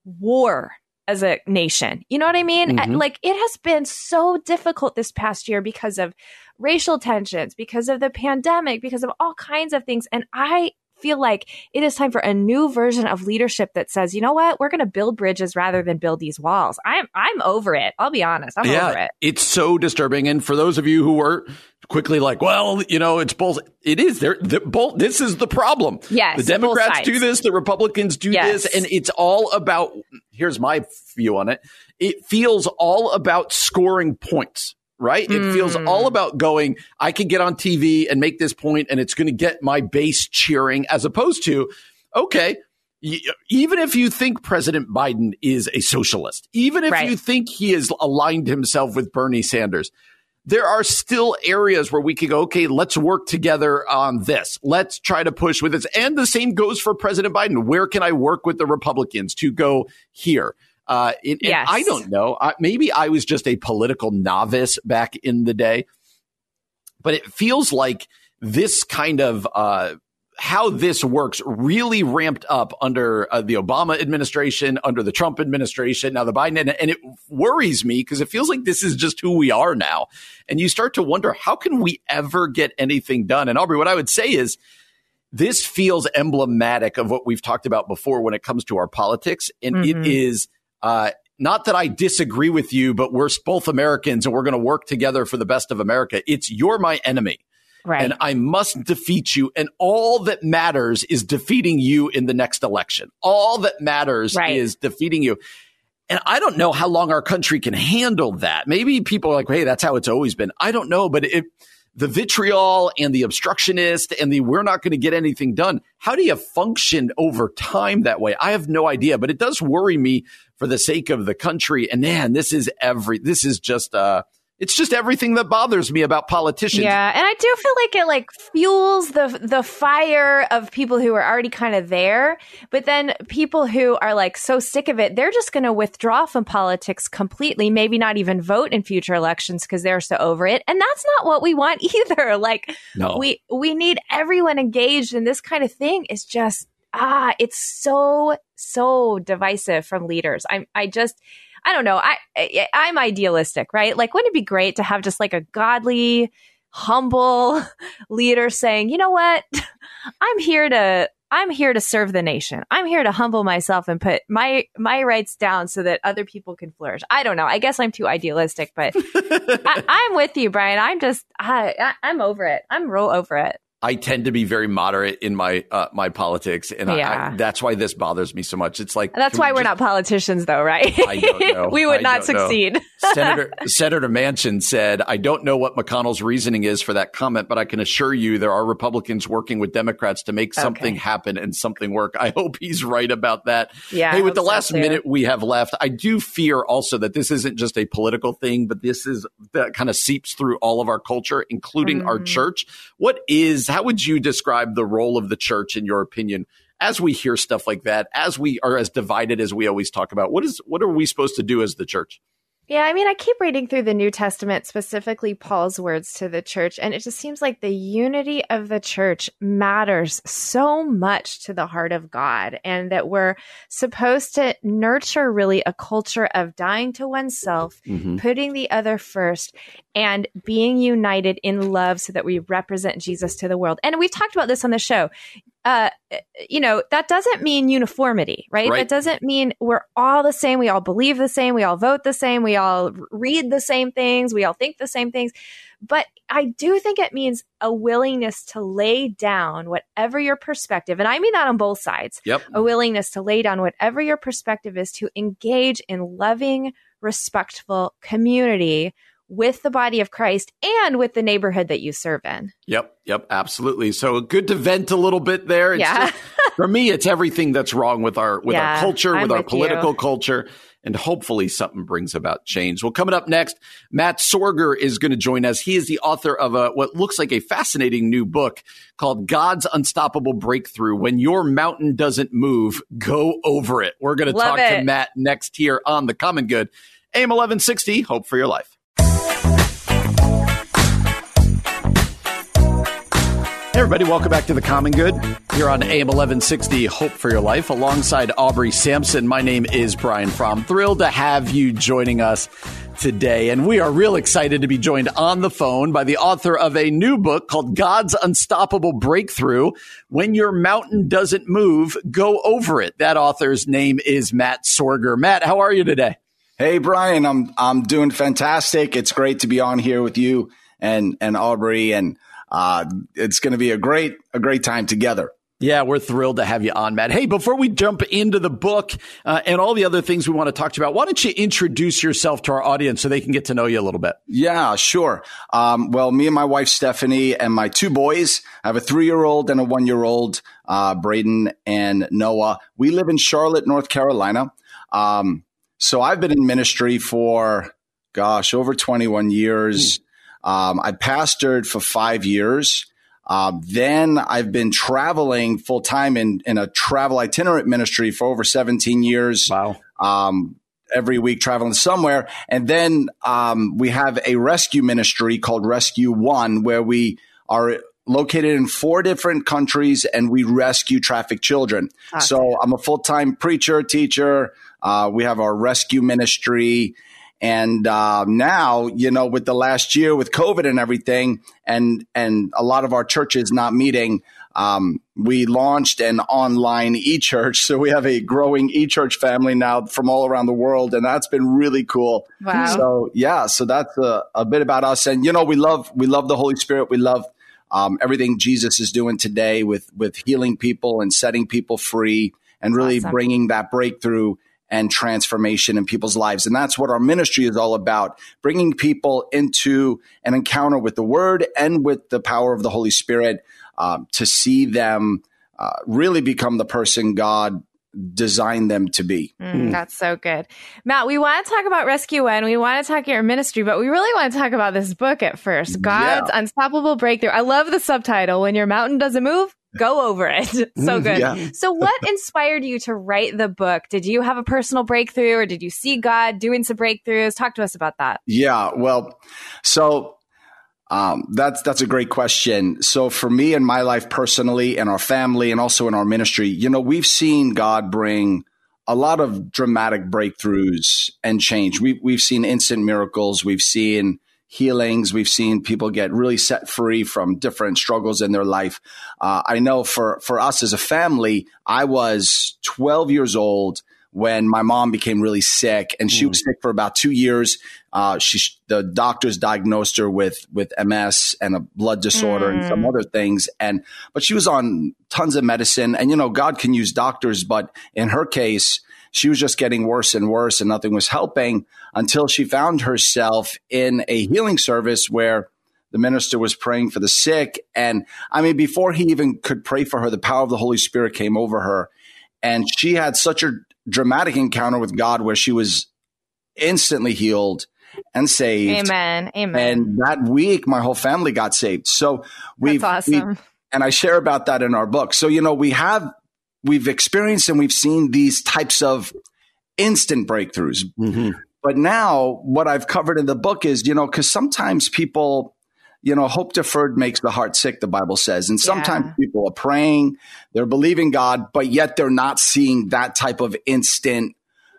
war as a nation. You know what I mean? Mm-hmm. Like, it has been so difficult this past year because of racial tensions, because of the pandemic, because of all kinds of things. And I feel like it is time for a new version of leadership that says, you know what, we're going to build bridges rather than build these walls. I'm over it. I'll be honest. Over it. It's so disturbing. And for those of you who were quickly like, well, you know, it's both. It is there. This is the problem. Yes. The Democrats do this. The Republicans do this. And it's all about, here's my view on it. It feels all about scoring points. Right. It feels all about going, I can get on TV and make this point and it's going to get my base cheering, as opposed to, OK, even if you think President Biden is a socialist, even if you think he has aligned himself with Bernie Sanders, there are still areas where we could go, OK, let's work together on this. Let's try to push with this. And the same goes for President Biden. Where can I work with the Republicans to go here? And I don't know. Maybe I was just a political novice back in the day, but it feels like this kind of how this works really ramped up under the Obama administration, under the Trump administration, now the Biden. And it worries me because it feels like this is just who we are now. And you start to wonder, how can we ever get anything done? And Aubrey, what I would say is, this feels emblematic of what we've talked about before when it comes to our politics. And it is not that I disagree with you, but we're both Americans and we're going to work together for the best of America. It's you're my enemy. Right. And I must defeat you. And all that matters is defeating you in the next election. All that matters is defeating you. And I don't know how long our country can handle that. Maybe people are like, hey, that's how it's always been. I don't know. But the vitriol and the obstructionist and the we're not going to get anything done. How do you function over time that way? I have no idea, but it does worry me for the sake of the country. And man, it's just everything that bothers me about politicians. Yeah, and I do feel like it like fuels the fire of people who are already kind of there, but then people who are like so sick of it, they're just going to withdraw from politics completely, maybe not even vote in future elections because they're so over it. And that's not what we want either. Like we need everyone engaged, and this kind of thing is just it's so divisive from leaders. I don't know. I'm idealistic, right? Like, wouldn't it be great to have just like a godly, humble leader saying, you know what? I'm here to serve the nation. I'm here to humble myself and put my rights down so that other people can flourish. I don't know. I guess I'm too idealistic, but I'm with you, Brian. I'm just, I'm over it. I'm real over it. I tend to be very moderate in my my politics, and I that's why this bothers me so much. It's like that's why we're not politicians, though, right? I don't know. We would not succeed. Senator Manchin said, "I don't know what McConnell's reasoning is for that comment, but I can assure you there are Republicans working with Democrats to make something happen and something work." I hope he's right about that. Yeah. Hey, with the last minute we have left, I do fear also that this isn't just a political thing, but this is that kind of seeps through all of our culture, including our church. How would you describe the role of the church, in your opinion, as we hear stuff like that, as we are as divided as we always talk about? What are we supposed to do as the church? Yeah, I mean, I keep reading through the New Testament, specifically Paul's words to the church, and it just seems like the unity of the church matters so much to the heart of God, and that we're supposed to nurture really a culture of dying to oneself, putting the other first, and being united in love so that we represent Jesus to the world. And we've talked about this on the show. You know, that doesn't mean uniformity, right? That doesn't mean we're all the same. We all believe the same. We all vote the same. We all read the same things. We all think the same things. But I do think it means a willingness to lay down whatever your perspective, and I mean that on both sides, a willingness to lay down whatever your perspective is to engage in loving, respectful community with the body of Christ and with the neighborhood that you serve in. Yep, absolutely. So good to vent a little bit there. It's just, for me, it's everything that's wrong with our culture, with our political culture, and hopefully something brings about change. Well, coming up next, Matt Sorger is going to join us. He is the author of what looks like a fascinating new book called God's Unstoppable Breakthrough. When your mountain doesn't move, go over it. We're going to talk to Matt next here on The Common Good. AM 1160, Hope for Your Life. Hey everybody, welcome back to The Common Good here on AM 1160, Hope for Your Life. Alongside Aubrey Sampson, my name is Brian Fromm. Thrilled to have you joining us today. And we are real excited to be joined on the phone by the author of a new book called God's Unstoppable Breakthrough. When your mountain doesn't move, go over it. That author's name is Matt Sorger. Matt, how are you today? Hey, Brian, I'm doing fantastic. It's great to be on here with you and Aubrey, and it's going to be a great time together. Yeah, we're thrilled to have you on, Matt. Hey, before we jump into the book and all the other things we want to talk to you about, why don't you introduce yourself to our audience so they can get to know you a little bit? Yeah, sure. Well, me and my wife, Stephanie, and my two boys, I have a 3-year-old and a 1-year-old, Braden and Noah. We live in Charlotte, North Carolina. So I've been in ministry for, over 21 years. I pastored for 5 years. Then I've been traveling full time in a travel itinerant ministry for over 17 years. Wow. Every week traveling somewhere. And then we have a rescue ministry called Rescue One, where we are located in 4 different countries and we rescue trafficked children. Awesome. So I'm a full time preacher, teacher. We have our rescue ministry. And now, with the last year with COVID and everything, and a lot of our churches not meeting, we launched an online e-church. So we have a growing e-church family now from all around the world, and that's been really cool. Wow. So yeah, so that's a bit about us. And we love the Holy Spirit. We love everything Jesus is doing today with healing people and setting people free, and really bringing that breakthrough and transformation in people's lives. And that's what our ministry is all about, bringing people into an encounter with the Word and with the power of the Holy Spirit to see them really become the person God designed them to be. That's so good. Matt, we want to talk about Rescue One. We want to talk about your ministry, but we really want to talk about this book at first, God's Unstoppable Breakthrough. I love the subtitle, When Your Mountain Doesn't Move, Go Over It. So good. Yeah. So what inspired you to write the book? Did you have a personal breakthrough, or did you see God doing some breakthroughs? Talk to us about that. Yeah, well, so that's a great question. So for me in my life personally, and our family, and also in our ministry, we've seen God bring a lot of dramatic breakthroughs and change. We've seen instant miracles. We've seen healings. We've seen people get really set free from different struggles in their life. I know for us as a family, I was 12 years old when my mom became really sick, and she was sick for about 2 years. The doctors diagnosed her with MS and a blood disorder and some other things. But she was on tons of medicine, and God can use doctors, but in her case, she was just getting worse and worse, and nothing was helping until she found herself in a healing service where the minister was praying for the sick. And I mean, before he even could pray for her, the power of the Holy Spirit came over her. And she had such a dramatic encounter with God where she was instantly healed and saved. Amen. And that week, my whole family got saved. So and I share about that in our book. So, we've experienced and we've seen these types of instant breakthroughs. But now what I've covered in the book is, you know, because sometimes people, you know, hope deferred makes the heart sick, the Bible says. And sometimes people are praying, they're believing God, but yet they're not seeing that type of instant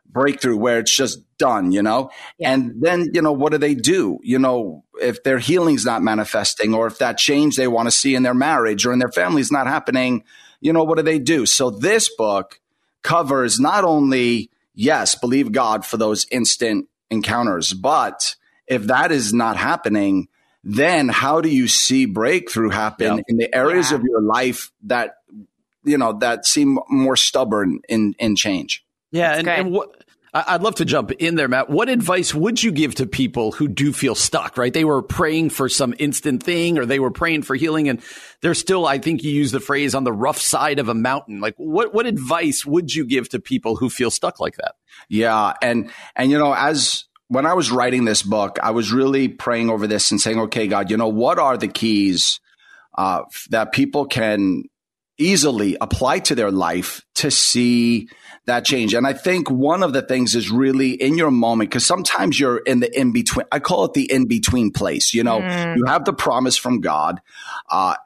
breakthrough where it's just done, you know? Yeah. And then, you know, what do they do? You know, if their healing's not manifesting, or if that change they want to see in their marriage or in their family's not happening, you know, what do they do? So this book covers not only, yes, believe God for those instant encounters, but if that is not happening, then how do you see breakthrough happen in the areas of your life that, you know, that seem more stubborn in change? Yeah. And what, I'd love to jump in there, Matt. What advice would you give to people who do feel stuck, right? They were praying for some instant thing, or they were praying for healing, and they're still, I think you use the phrase, on the rough side of a mountain. Like, what advice would you give to people who feel stuck like that? Yeah. And you know, as when I was writing this book, I was really praying over this and saying, okay, God, you know, what are the keys that people can easily apply to their life to see that change? And I think one of the things is really in your moment, because sometimes you're in the in-between. I call it the in-between place. You know, you have the promise from God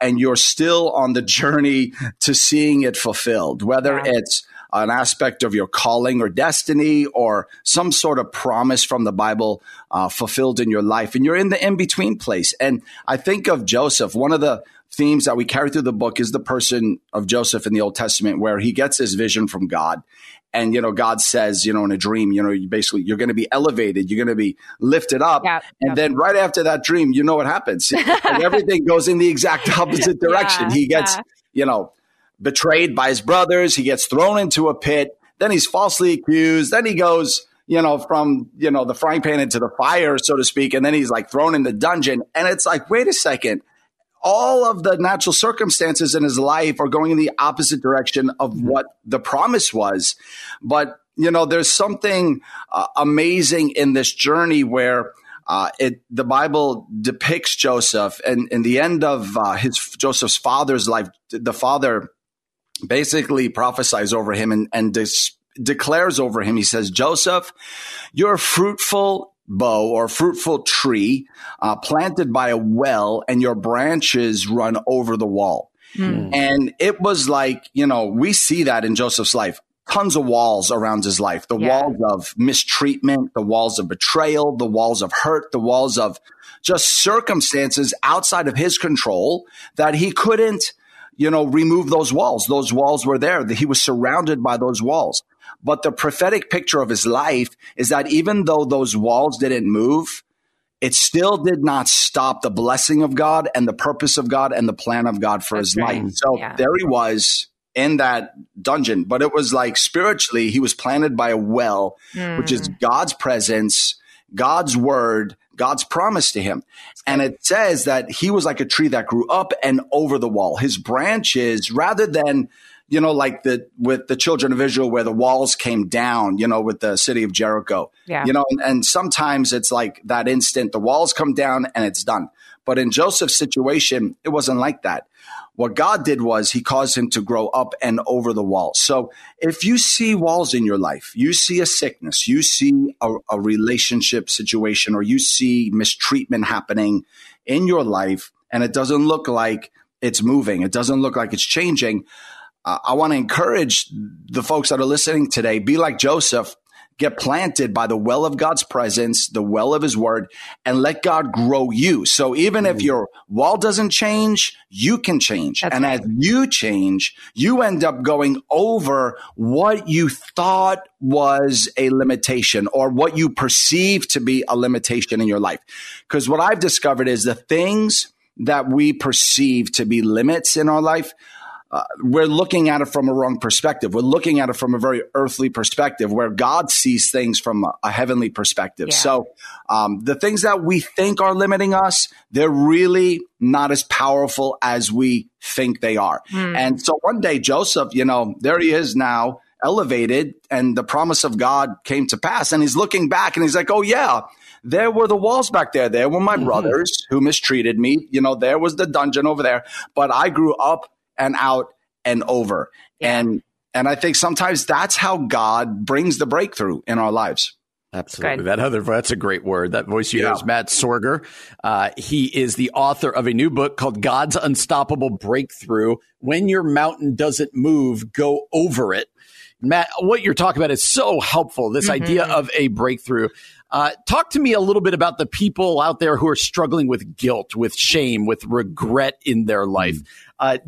and you're still on the journey to seeing it fulfilled, whether it's an aspect of your calling or destiny or some sort of promise from the Bible fulfilled in your life. And you're in the in-between place. And I think of Joseph, one of the themes that we carry through the book is the person of Joseph in the Old Testament, where he gets his vision from God. And, you know, God says, you know, in a dream, you know, you basically, you're going to be elevated, you're going to be lifted up. And then right after that dream, you know what happens. And everything goes in the exact opposite direction. He gets, you know, betrayed by his brothers. He gets thrown into a pit. Then he's falsely accused. Then he goes, you know, from, you know, the frying pan into the fire, so to speak. And then he's like thrown in the dungeon. And it's like, wait a second. All of the natural circumstances in his life are going in the opposite direction of what the promise was. But, you know, there's something amazing in this journey where the Bible depicts Joseph, and in the end of Joseph's father's life, the father basically prophesies over him and declares over him. He says, Joseph, you're fruitful bow or fruitful tree planted by a well, and your branches run over the wall. And it was like, you know, we see that in Joseph's life, tons of walls around his life, the walls of mistreatment, the walls of betrayal, the walls of hurt, the walls of just circumstances outside of his control that he couldn't, you know, remove those walls. Those walls were there, that he was surrounded by those walls. But the prophetic picture of his life is that even though those walls didn't move, it still did not stop the blessing of God and the purpose of God and the plan of God for his life. So there he was in that dungeon. But it was like spiritually, he was planted by a well, which is God's presence, God's word, God's promise to him. And it says that he was like a tree that grew up and over the wall. His branches, rather than, you know, like with the children of Israel, where the walls came down, you know, with the city of Jericho, you know, and sometimes it's like that instant, the walls come down and it's done. But in Joseph's situation, it wasn't like that. What God did was he caused him to grow up and over the wall. So if you see walls in your life, you see a sickness, you see a relationship situation, or you see mistreatment happening in your life, and it doesn't look like it's moving, it doesn't look like it's changing, I want to encourage the folks that are listening today, be like Joseph, get planted by the well of God's presence, the well of his word, and let God grow you. So even if your wall doesn't change, you can change. That's right. As you change, you end up going over what you thought was a limitation, or what you perceive to be a limitation in your life. Because what I've discovered is the things that we perceive to be limits in our life, we're looking at it from a wrong perspective. We're looking at it from a very earthly perspective, where God sees things from a heavenly perspective. Yeah. So the things that we think are limiting us, they're really not as powerful as we think they are. And so one day, Joseph, you know, there he is now, elevated, and the promise of God came to pass. And he's looking back and he's like, oh, yeah. There were the walls back there. There were my brothers who mistreated me. You know, there was the dungeon over there. But I grew up and out and over. And I think sometimes that's how God brings the breakthrough in our lives. Absolutely. That's a great word. That voice you hear is Matt Sorger. He is the author of a new book called God's Unstoppable Breakthrough. When your mountain doesn't move, go over it. Matt, what you're talking about is so helpful, this idea of a breakthrough. Talk to me a little bit about the people out there who are struggling with guilt, with shame, with regret in their life.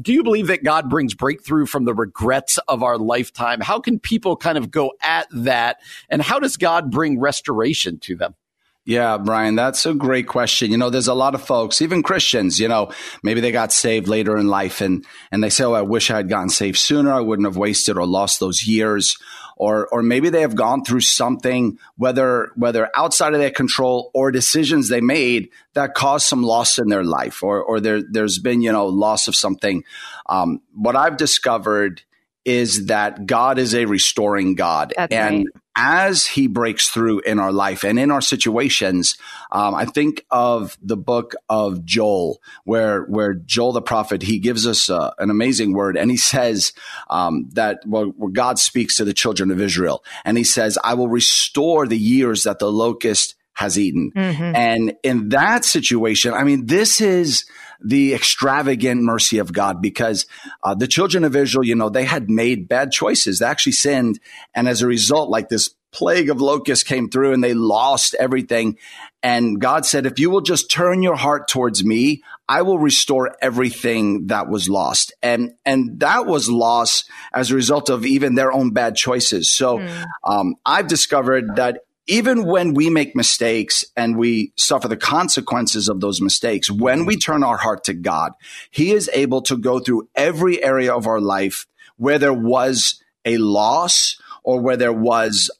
Do you believe that God brings breakthrough from the regrets of our lifetime? How can people kind of go at that? And how does God bring restoration to them? Yeah, Brian, that's a great question. You know, there's a lot of folks, even Christians, you know, maybe they got saved later in life and they say, oh, I wish I had gotten saved sooner. I wouldn't have wasted or lost those years. Or maybe they have gone through something, whether outside of their control or decisions they made that caused some loss in their life, or there's been, you know, loss of something. What I've discovered is that God is a restoring God. That's and right. As he breaks through in our life and in our situations, I think of the book of Joel, where Joel the prophet, he gives us an amazing word. And he says that God speaks to the children of Israel. And he says, I will restore the years that the locust has eaten. And in that situation, I mean, this is the extravagant mercy of God, because the children of Israel, you know, they had made bad choices. They actually sinned. And as a result, like this plague of locusts came through and they lost everything. And God said, if you will just turn your heart towards me, I will restore everything that was lost. And that was lost as a result of even their own bad choices. So I've discovered that even when we make mistakes and we suffer the consequences of those mistakes, when we turn our heart to God, he is able to go through every area of our life where there was a loss or where there was,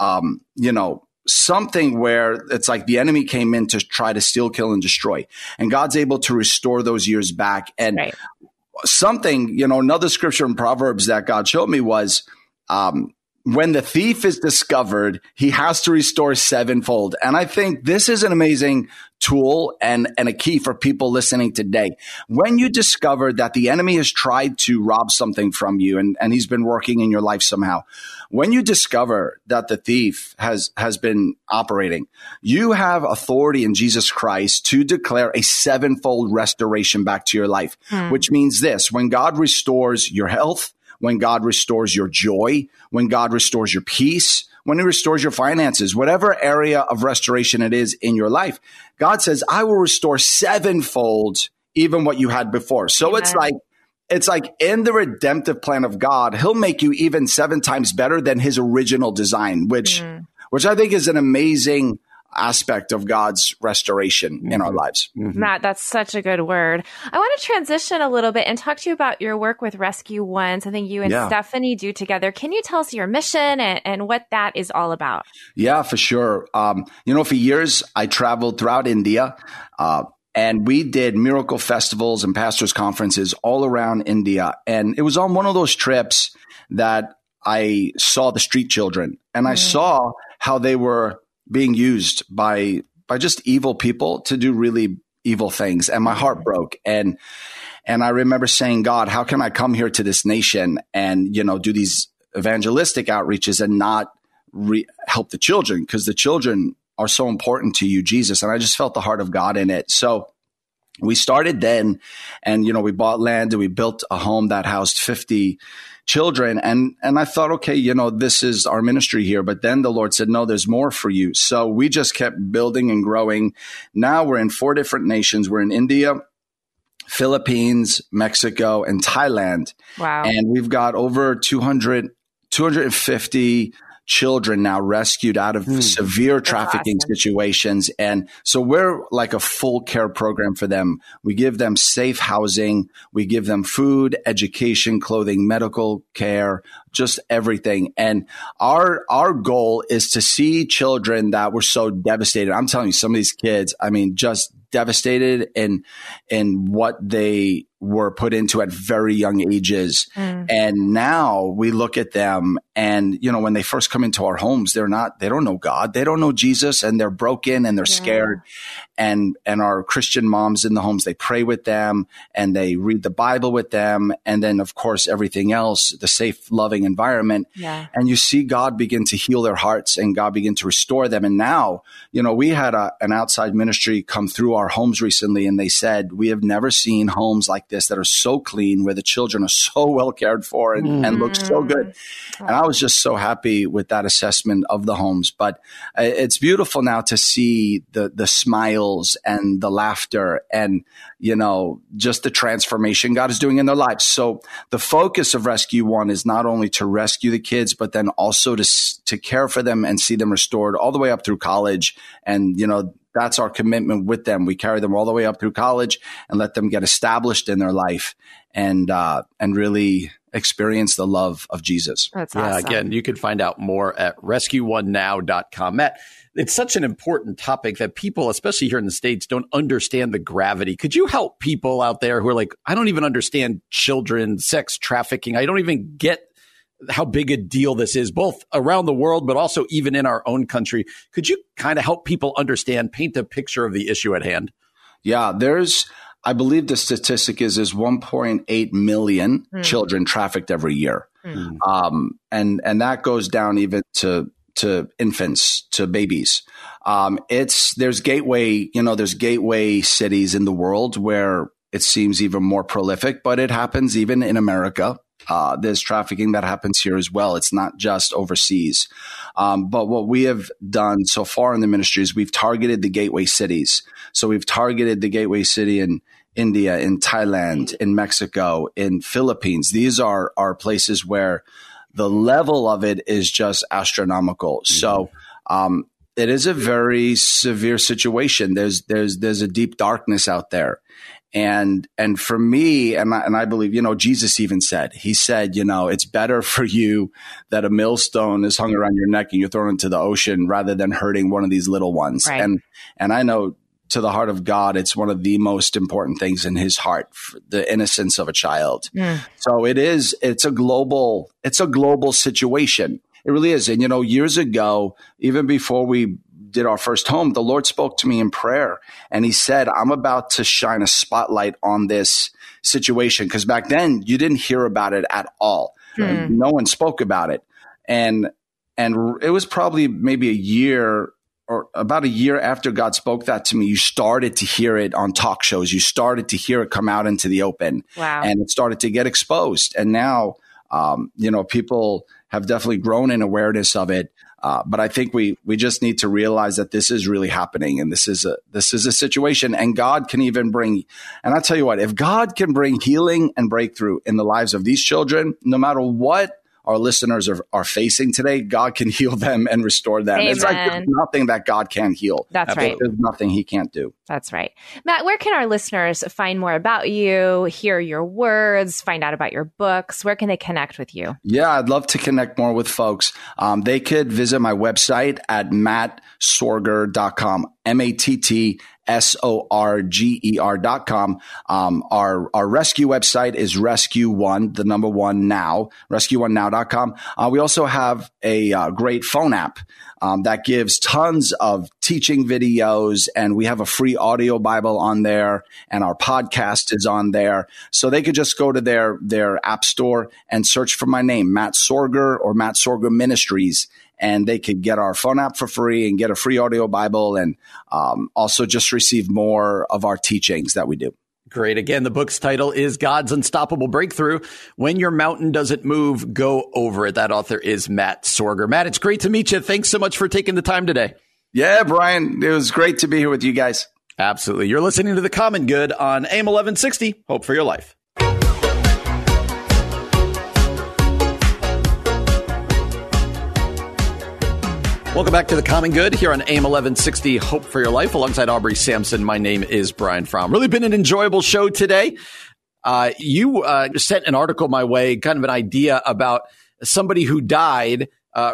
something where it's like the enemy came in to try to steal, kill, and destroy. And God's able to restore those years back. And something, you know, another scripture in Proverbs that God showed me was, when the thief is discovered, he has to restore sevenfold. And I think this is an amazing tool and a key for people listening today. When you discover that the enemy has tried to rob something from you and he's been working in your life somehow, when you discover that the thief has been operating, you have authority in Jesus Christ to declare a sevenfold restoration back to your life, which means this: when God restores your health, when God restores your joy, when God restores your peace, when he restores your finances, whatever area of restoration it is in your life, God says, I will restore sevenfold even what you had before. So it's like in the redemptive plan of God, he'll make you even 7 times better than his original design, which I think is an amazing aspect of God's restoration in our lives. Matt, that's such a good word. I want to transition a little bit and talk to you about your work with Rescue One, something you and Stephanie do together. Can you tell us your mission and what that is all about? Yeah, for sure. For years, I traveled throughout India, and we did miracle festivals and pastors' conferences all around India. And it was on one of those trips that I saw the street children, and I saw how they were being used by just evil people to do really evil things. And my heart broke. And I remember saying, God, how can I come here to this nation and, you know, do these evangelistic outreaches and not help the children? Because the children are so important to you, Jesus. And I just felt the heart of God in it. So we started then, and, you know, we bought land and we built a home that housed 50 children. And I thought, okay, you know, this is our ministry here. But then the Lord said, no, there's more for you. So we just kept building and growing. Now we're in 4 different nations. We're in India, Philippines, Mexico, and Thailand. Wow. And we've got over 250 children now rescued out of severe trafficking situations. And so we're like a full care program for them. We give them safe housing. We give them food, education, clothing, medical care, just everything. And our goal is to see children that were so devastated. I'm telling you, some of these kids, I mean, just devastated in what they were put into at very young ages. And now we look at them and, you know, when they first come into our homes, they don't know God, they don't know Jesus, and they're broken and they're scared. And our Christian moms in the homes, they pray with them and they read the Bible with them. And then of course, everything else, the safe, loving environment. And you see God begin to heal their hearts and God begin to restore them. And now, you know, we had an outside ministry come through our homes recently and they said, we have never seen homes like this that are so clean, where the children are so well cared for and look so good. And I was just so happy with that assessment of the homes. But it's beautiful now to see the smiles and the laughter and, you know, just the transformation God is doing in their lives. So the focus of Rescue One is not only to rescue the kids, but then also to care for them and see them restored all the way up through college. And, you know, that's our commitment with them. We carry them all the way up through college and let them get established in their life and really experience the love of Jesus. That's awesome. Again, you can find out more at rescueonenow.com. Matt, it's such an important topic that people, especially here in the States, don't understand the gravity. Could you help people out there who are like, I don't even understand children, sex trafficking. I don't even get how big a deal this is, both around the world, but also even in our own country. Could you kind of help people understand, paint a picture of the issue at hand? Yeah, I believe the statistic is 1.8 million children trafficked every year. And that goes down even to infants, to babies. There's gateway cities in the world where it seems even more prolific, but it happens even in America. There's trafficking that happens here as well. It's not just overseas. But what we have done so far in the ministry is we've targeted the gateway cities. So we've targeted the gateway city in India, in Thailand, in Mexico, in Philippines. These are places where the level of it is just astronomical. So, it is a very severe situation. There's a deep darkness out there. And for me, and I believe, you know, Jesus even said, he said, you know, it's better for you that a millstone is hung around your neck and you're thrown into the ocean rather than hurting one of these little ones. Right. And I know to the heart of God, it's one of the most important things in his heart, the innocence of a child. So it's a global situation. It really is. And, you know, years ago, even before we did our first home, the Lord spoke to me in prayer and he said, I'm about to shine a spotlight on this situation. Because back then you didn't hear about it at all. No one spoke about it. And it was probably maybe a year or about a year after God spoke that to me, you started to hear it on talk shows. You started to hear it come out into the open. Wow. And it started to get exposed. And now, you know, people have definitely grown in awareness of it. But I think we just need to realize that this is really happening and this is a situation, and God can even bring, and I'll tell you what, if God can bring healing and breakthrough in the lives of these children, no matter what our listeners are facing today, God can heal them and restore them. Amen. It's like there's nothing that God can't heal. That's right. There's nothing he can't do. That's right. Matt, where can our listeners find more about you, hear your words, find out about your books? Where can they connect with you? Yeah, I'd love to connect more with folks. They could visit my website at mattsorger.com. MATTSORGER.com. Our rescue website is Rescue One, the number one now, rescueonenow.com. We also have a great phone app that gives tons of teaching videos, and we have a free audio Bible on there, and our podcast is on there. So they could just go to their app store and search for my name, Matt Sorger or Matt Sorger Ministries, and they could get our phone app for free and get a free audio Bible and also just receive more of our teachings that we do. Great. Again, the book's title is God's Unstoppable Breakthrough. When Your Mountain Doesn't Move, Go Over It. That author is Matt Sorger. Matt, it's great to meet you. Thanks so much for taking the time today. Yeah, Brian, it was great to be here with you guys. Absolutely. You're listening to The Common Good on AM 1160. Hope for your life. Welcome back to The Common Good here on AM 1160, Hope for Your Life. Alongside Aubrey Sampson, my name is Brian Fromm. Really been an enjoyable show today. You sent an article my way, kind of an idea about somebody who died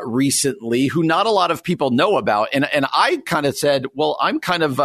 recently who not a lot of people know about. And I kind of said, well, I'm kind of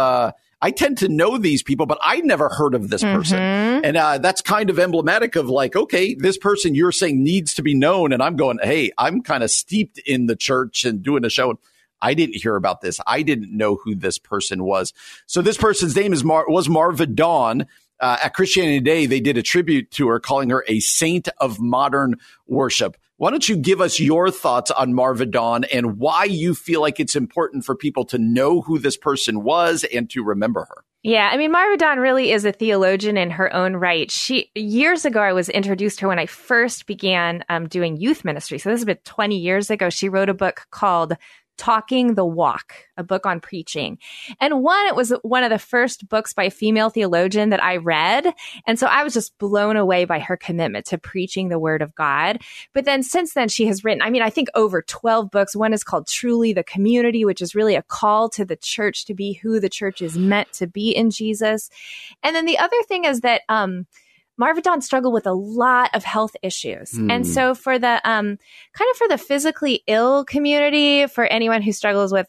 I tend to know these people, but I never heard of this person. And that's kind of emblematic of like, okay, this person you're saying needs to be known. And I'm going, hey, I'm kind of steeped in the church and doing a show. I didn't hear about this. I didn't know who this person was. So this person's name is Marva Dawn. At Christianity Today, they did a tribute to her, calling her a saint of modern worship. Why don't you give us your thoughts on Marva Dawn and why you feel like it's important for people to know who this person was and to remember her? Yeah, I mean, Marva Dawn really is a theologian in her own right. She years ago, I was introduced to her when I first began doing youth ministry. So this is about 20 years ago. She wrote a book called Talking the Walk, a book on preaching. And it was one of the first books by a female theologian that I read. And so I was just blown away by her commitment to preaching the word of God. But then since then, she has written, I mean, I think over 12 books. One is called Truly the Community, which is really a call to the church to be who the church is meant to be in Jesus. And then the other thing is that, Marva Dawn struggled with a lot of health issues. And so for the for the physically ill community, for anyone who struggles with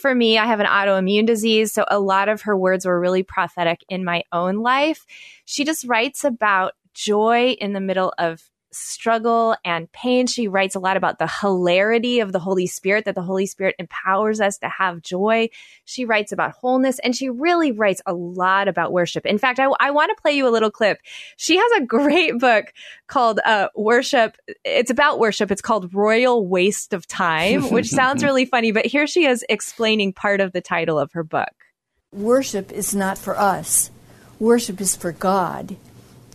for me, I have an autoimmune disease. So a lot of her words were really prophetic in my own life. She just writes about joy in the middle of struggle and pain. She writes a lot about the hilarity of the Holy Spirit, that the Holy Spirit empowers us to have joy. She writes about wholeness, and she really writes a lot about worship. In fact, I want to play you a little clip. She has a great book called Worship. It's about worship. It's called Royal Waste of Time, which sounds really funny, but here she is explaining part of the title of her book. Worship is not for us. Worship is for God,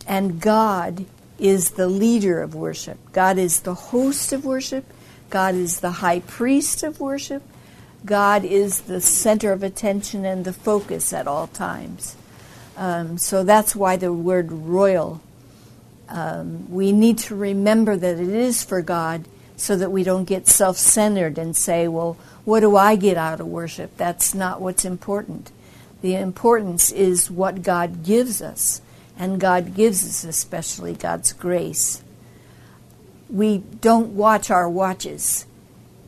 and God is the leader of worship. God is the host of worship. God is the high priest of worship. God is the center of attention and the focus at all times. So that's why the word royal. We need to remember that it is for God so that we don't get self-centered and say, well, what do I get out of worship? That's not what's important. The importance is what God gives us. And God gives us especially God's grace. We don't watch our watches.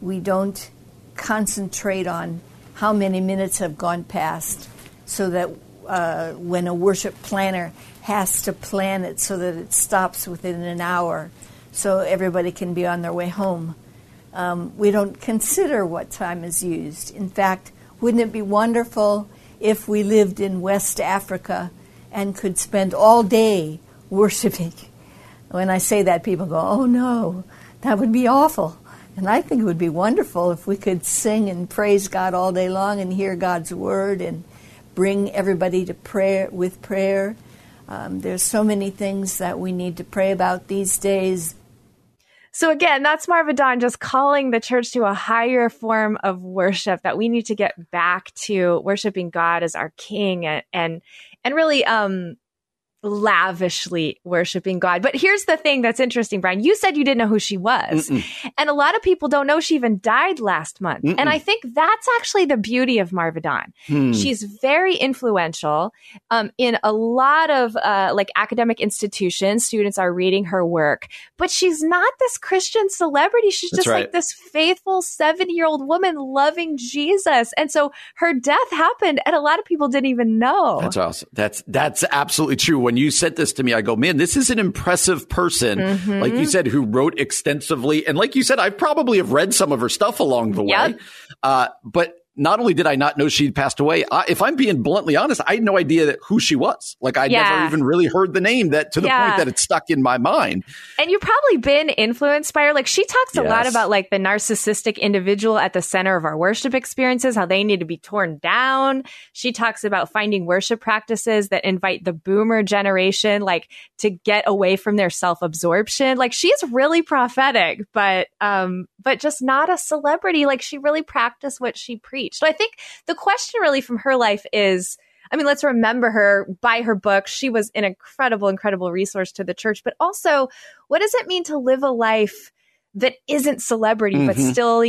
We don't concentrate on how many minutes have gone past so that when a worship planner has to plan it so that it stops within an hour so everybody can be on their way home. We don't consider what time is used. In fact, wouldn't it be wonderful if we lived in West Africa and could spend all day worshiping? When I say that, people go, oh no, that would be awful. And I think it would be wonderful if we could sing and praise God all day long and hear God's word and bring everybody to prayer with prayer. There's so many things that we need to pray about these days. So again, that's Marva Dawn just calling the church to a higher form of worship, that we need to get back to worshiping God as our King and really lavishly worshiping God. But here's the thing that's interesting, Brian. You said you didn't know who she was. And a lot of people don't know she even died last month. And I think that's actually the beauty of Marva Dawn. She's very influential in a lot of academic institutions. Students are reading her work. But she's not this Christian celebrity. She's that's just right. Like this faithful 70-year-old woman loving Jesus. And so her death happened and a lot of people didn't even know. That's awesome. That's absolutely true. When you said this to me, I go, man, this is an impressive person, like you said, who wrote extensively. And like you said, I probably have read some of her stuff along the way. But not only did I not know she'd passed away, if I'm being bluntly honest, I had no idea that who she was. Like I never even really heard the name to the point that it stuck in my mind. And you've probably been influenced by her. Like she talks a lot about like the narcissistic individual at the center of our worship experiences, how they need to be torn down. She talks about finding worship practices that invite the boomer generation, like to get away from their self-absorption. Like she's really prophetic, but just not a celebrity. Like she really practiced what she preached. So I think the question really from her life is, let's remember her by her book. She was an incredible, incredible resource to the church. But also, what does it mean to live a life that isn't celebrity, but still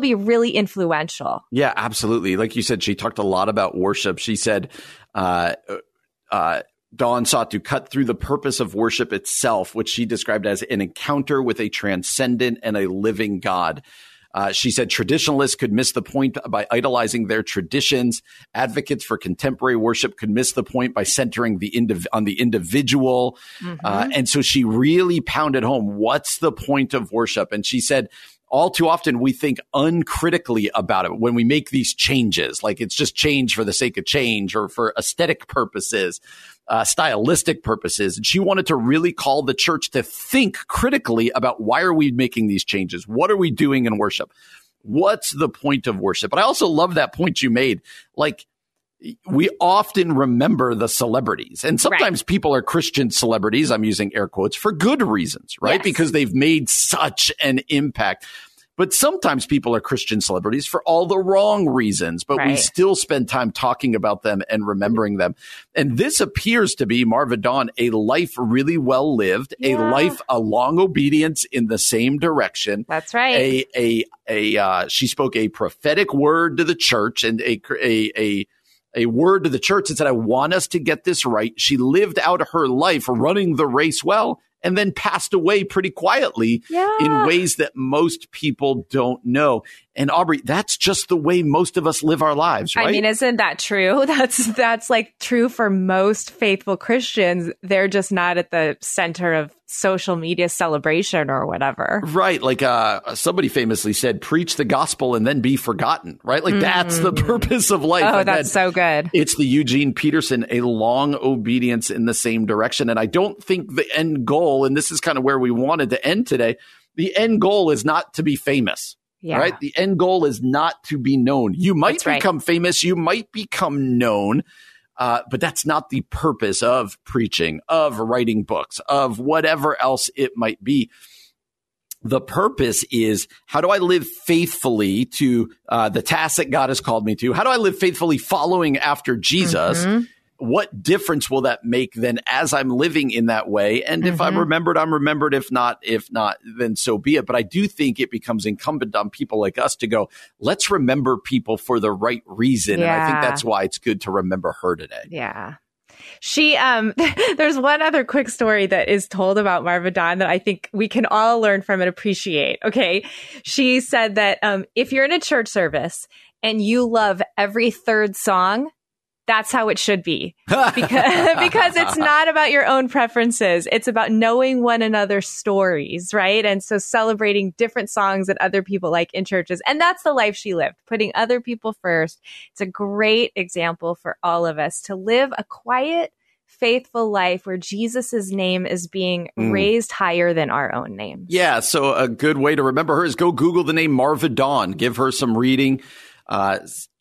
be really influential? Yeah, absolutely. Like you said, she talked a lot about worship. She said, Dawn sought to cut through the purpose of worship itself, which she described as an encounter with a transcendent and a living God. She said traditionalists could miss the point by idolizing their traditions. Advocates for contemporary worship could miss the point by centering on the individual. Mm-hmm. And so she really pounded home, what's the point of worship? And she said, all too often we think uncritically about it when we make these changes, like it's just change for the sake of change or for aesthetic purposes, stylistic purposes. And she wanted to really call the church to think critically about, why are we making these changes? What are we doing in worship? What's the point of worship? But I also love that point you made. Like, we often remember the celebrities, and sometimes right. people are Christian celebrities. I'm using air quotes for good reasons, right? Yes. Because they've made such an impact. But sometimes people are Christian celebrities for all the wrong reasons, but right. we still spend time talking about them and remembering them. And this appears to be, Marva Dawn, a life really well lived, yeah. A long obedience in the same direction. That's right. She spoke a prophetic word to the church and a word to the church and said, I want us to get this right. She lived out her life running the race well, and then passed away pretty quietly yeah. in ways that most people don't know. And Aubrey, that's just the way most of us live our lives, right? I mean, isn't that true? That's like true for most faithful Christians. They're just not at the center of social media celebration or whatever. Right. Like somebody famously said, preach the gospel and then be forgotten, right? Like that's the purpose of life. Oh, and that's so good. It's the Eugene Peterson, a long obedience in the same direction. And I don't think the end goal, and this is kind of where we wanted to end today, the end goal is not to be famous. Yeah. Right. The end goal is not to be known. You might that's become right. famous. You might become known, but that's not the purpose of preaching, of writing books, of whatever else it might be. The purpose is, how do I live faithfully to the task that God has called me to? How do I live faithfully following after Jesus? Mm-hmm. What difference will that make then as I'm living in that way? And if I'm remembered, I'm remembered. If not, then so be it. But I do think it becomes incumbent on people like us to go, let's remember people for the right reason. Yeah. And I think that's why it's good to remember her today. Yeah. She, there's one other quick story that is told about Marva Dawn that I think we can all learn from and appreciate. Okay. She said that, if you're in a church service and you love every third song, that's how it should be, because it's not about your own preferences. It's about knowing one another's stories, right? And so celebrating different songs that other people like in churches. And that's the life she lived, putting other people first. It's a great example for all of us to live a quiet, faithful life where Jesus's name is being raised higher than our own name. Yeah. So a good way to remember her is go Google the name Marva Dawn. Give her some reading.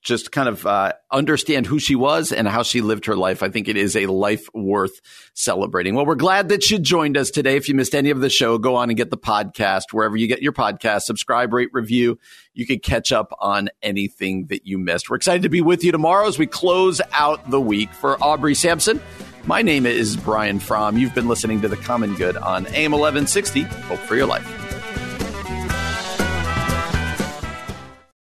Just kind of understand who she was and how she lived her life. I think it is a life worth celebrating. Well, we're glad that you joined us today. If you missed any of the show, go on and get the podcast, wherever you get your podcast, subscribe, rate, review. You can catch up on anything that you missed. We're excited to be with you tomorrow as we close out the week. For Aubrey Sampson, my name is Brian Fromm. You've been listening to The Common Good on AM 1160. Hope for your life.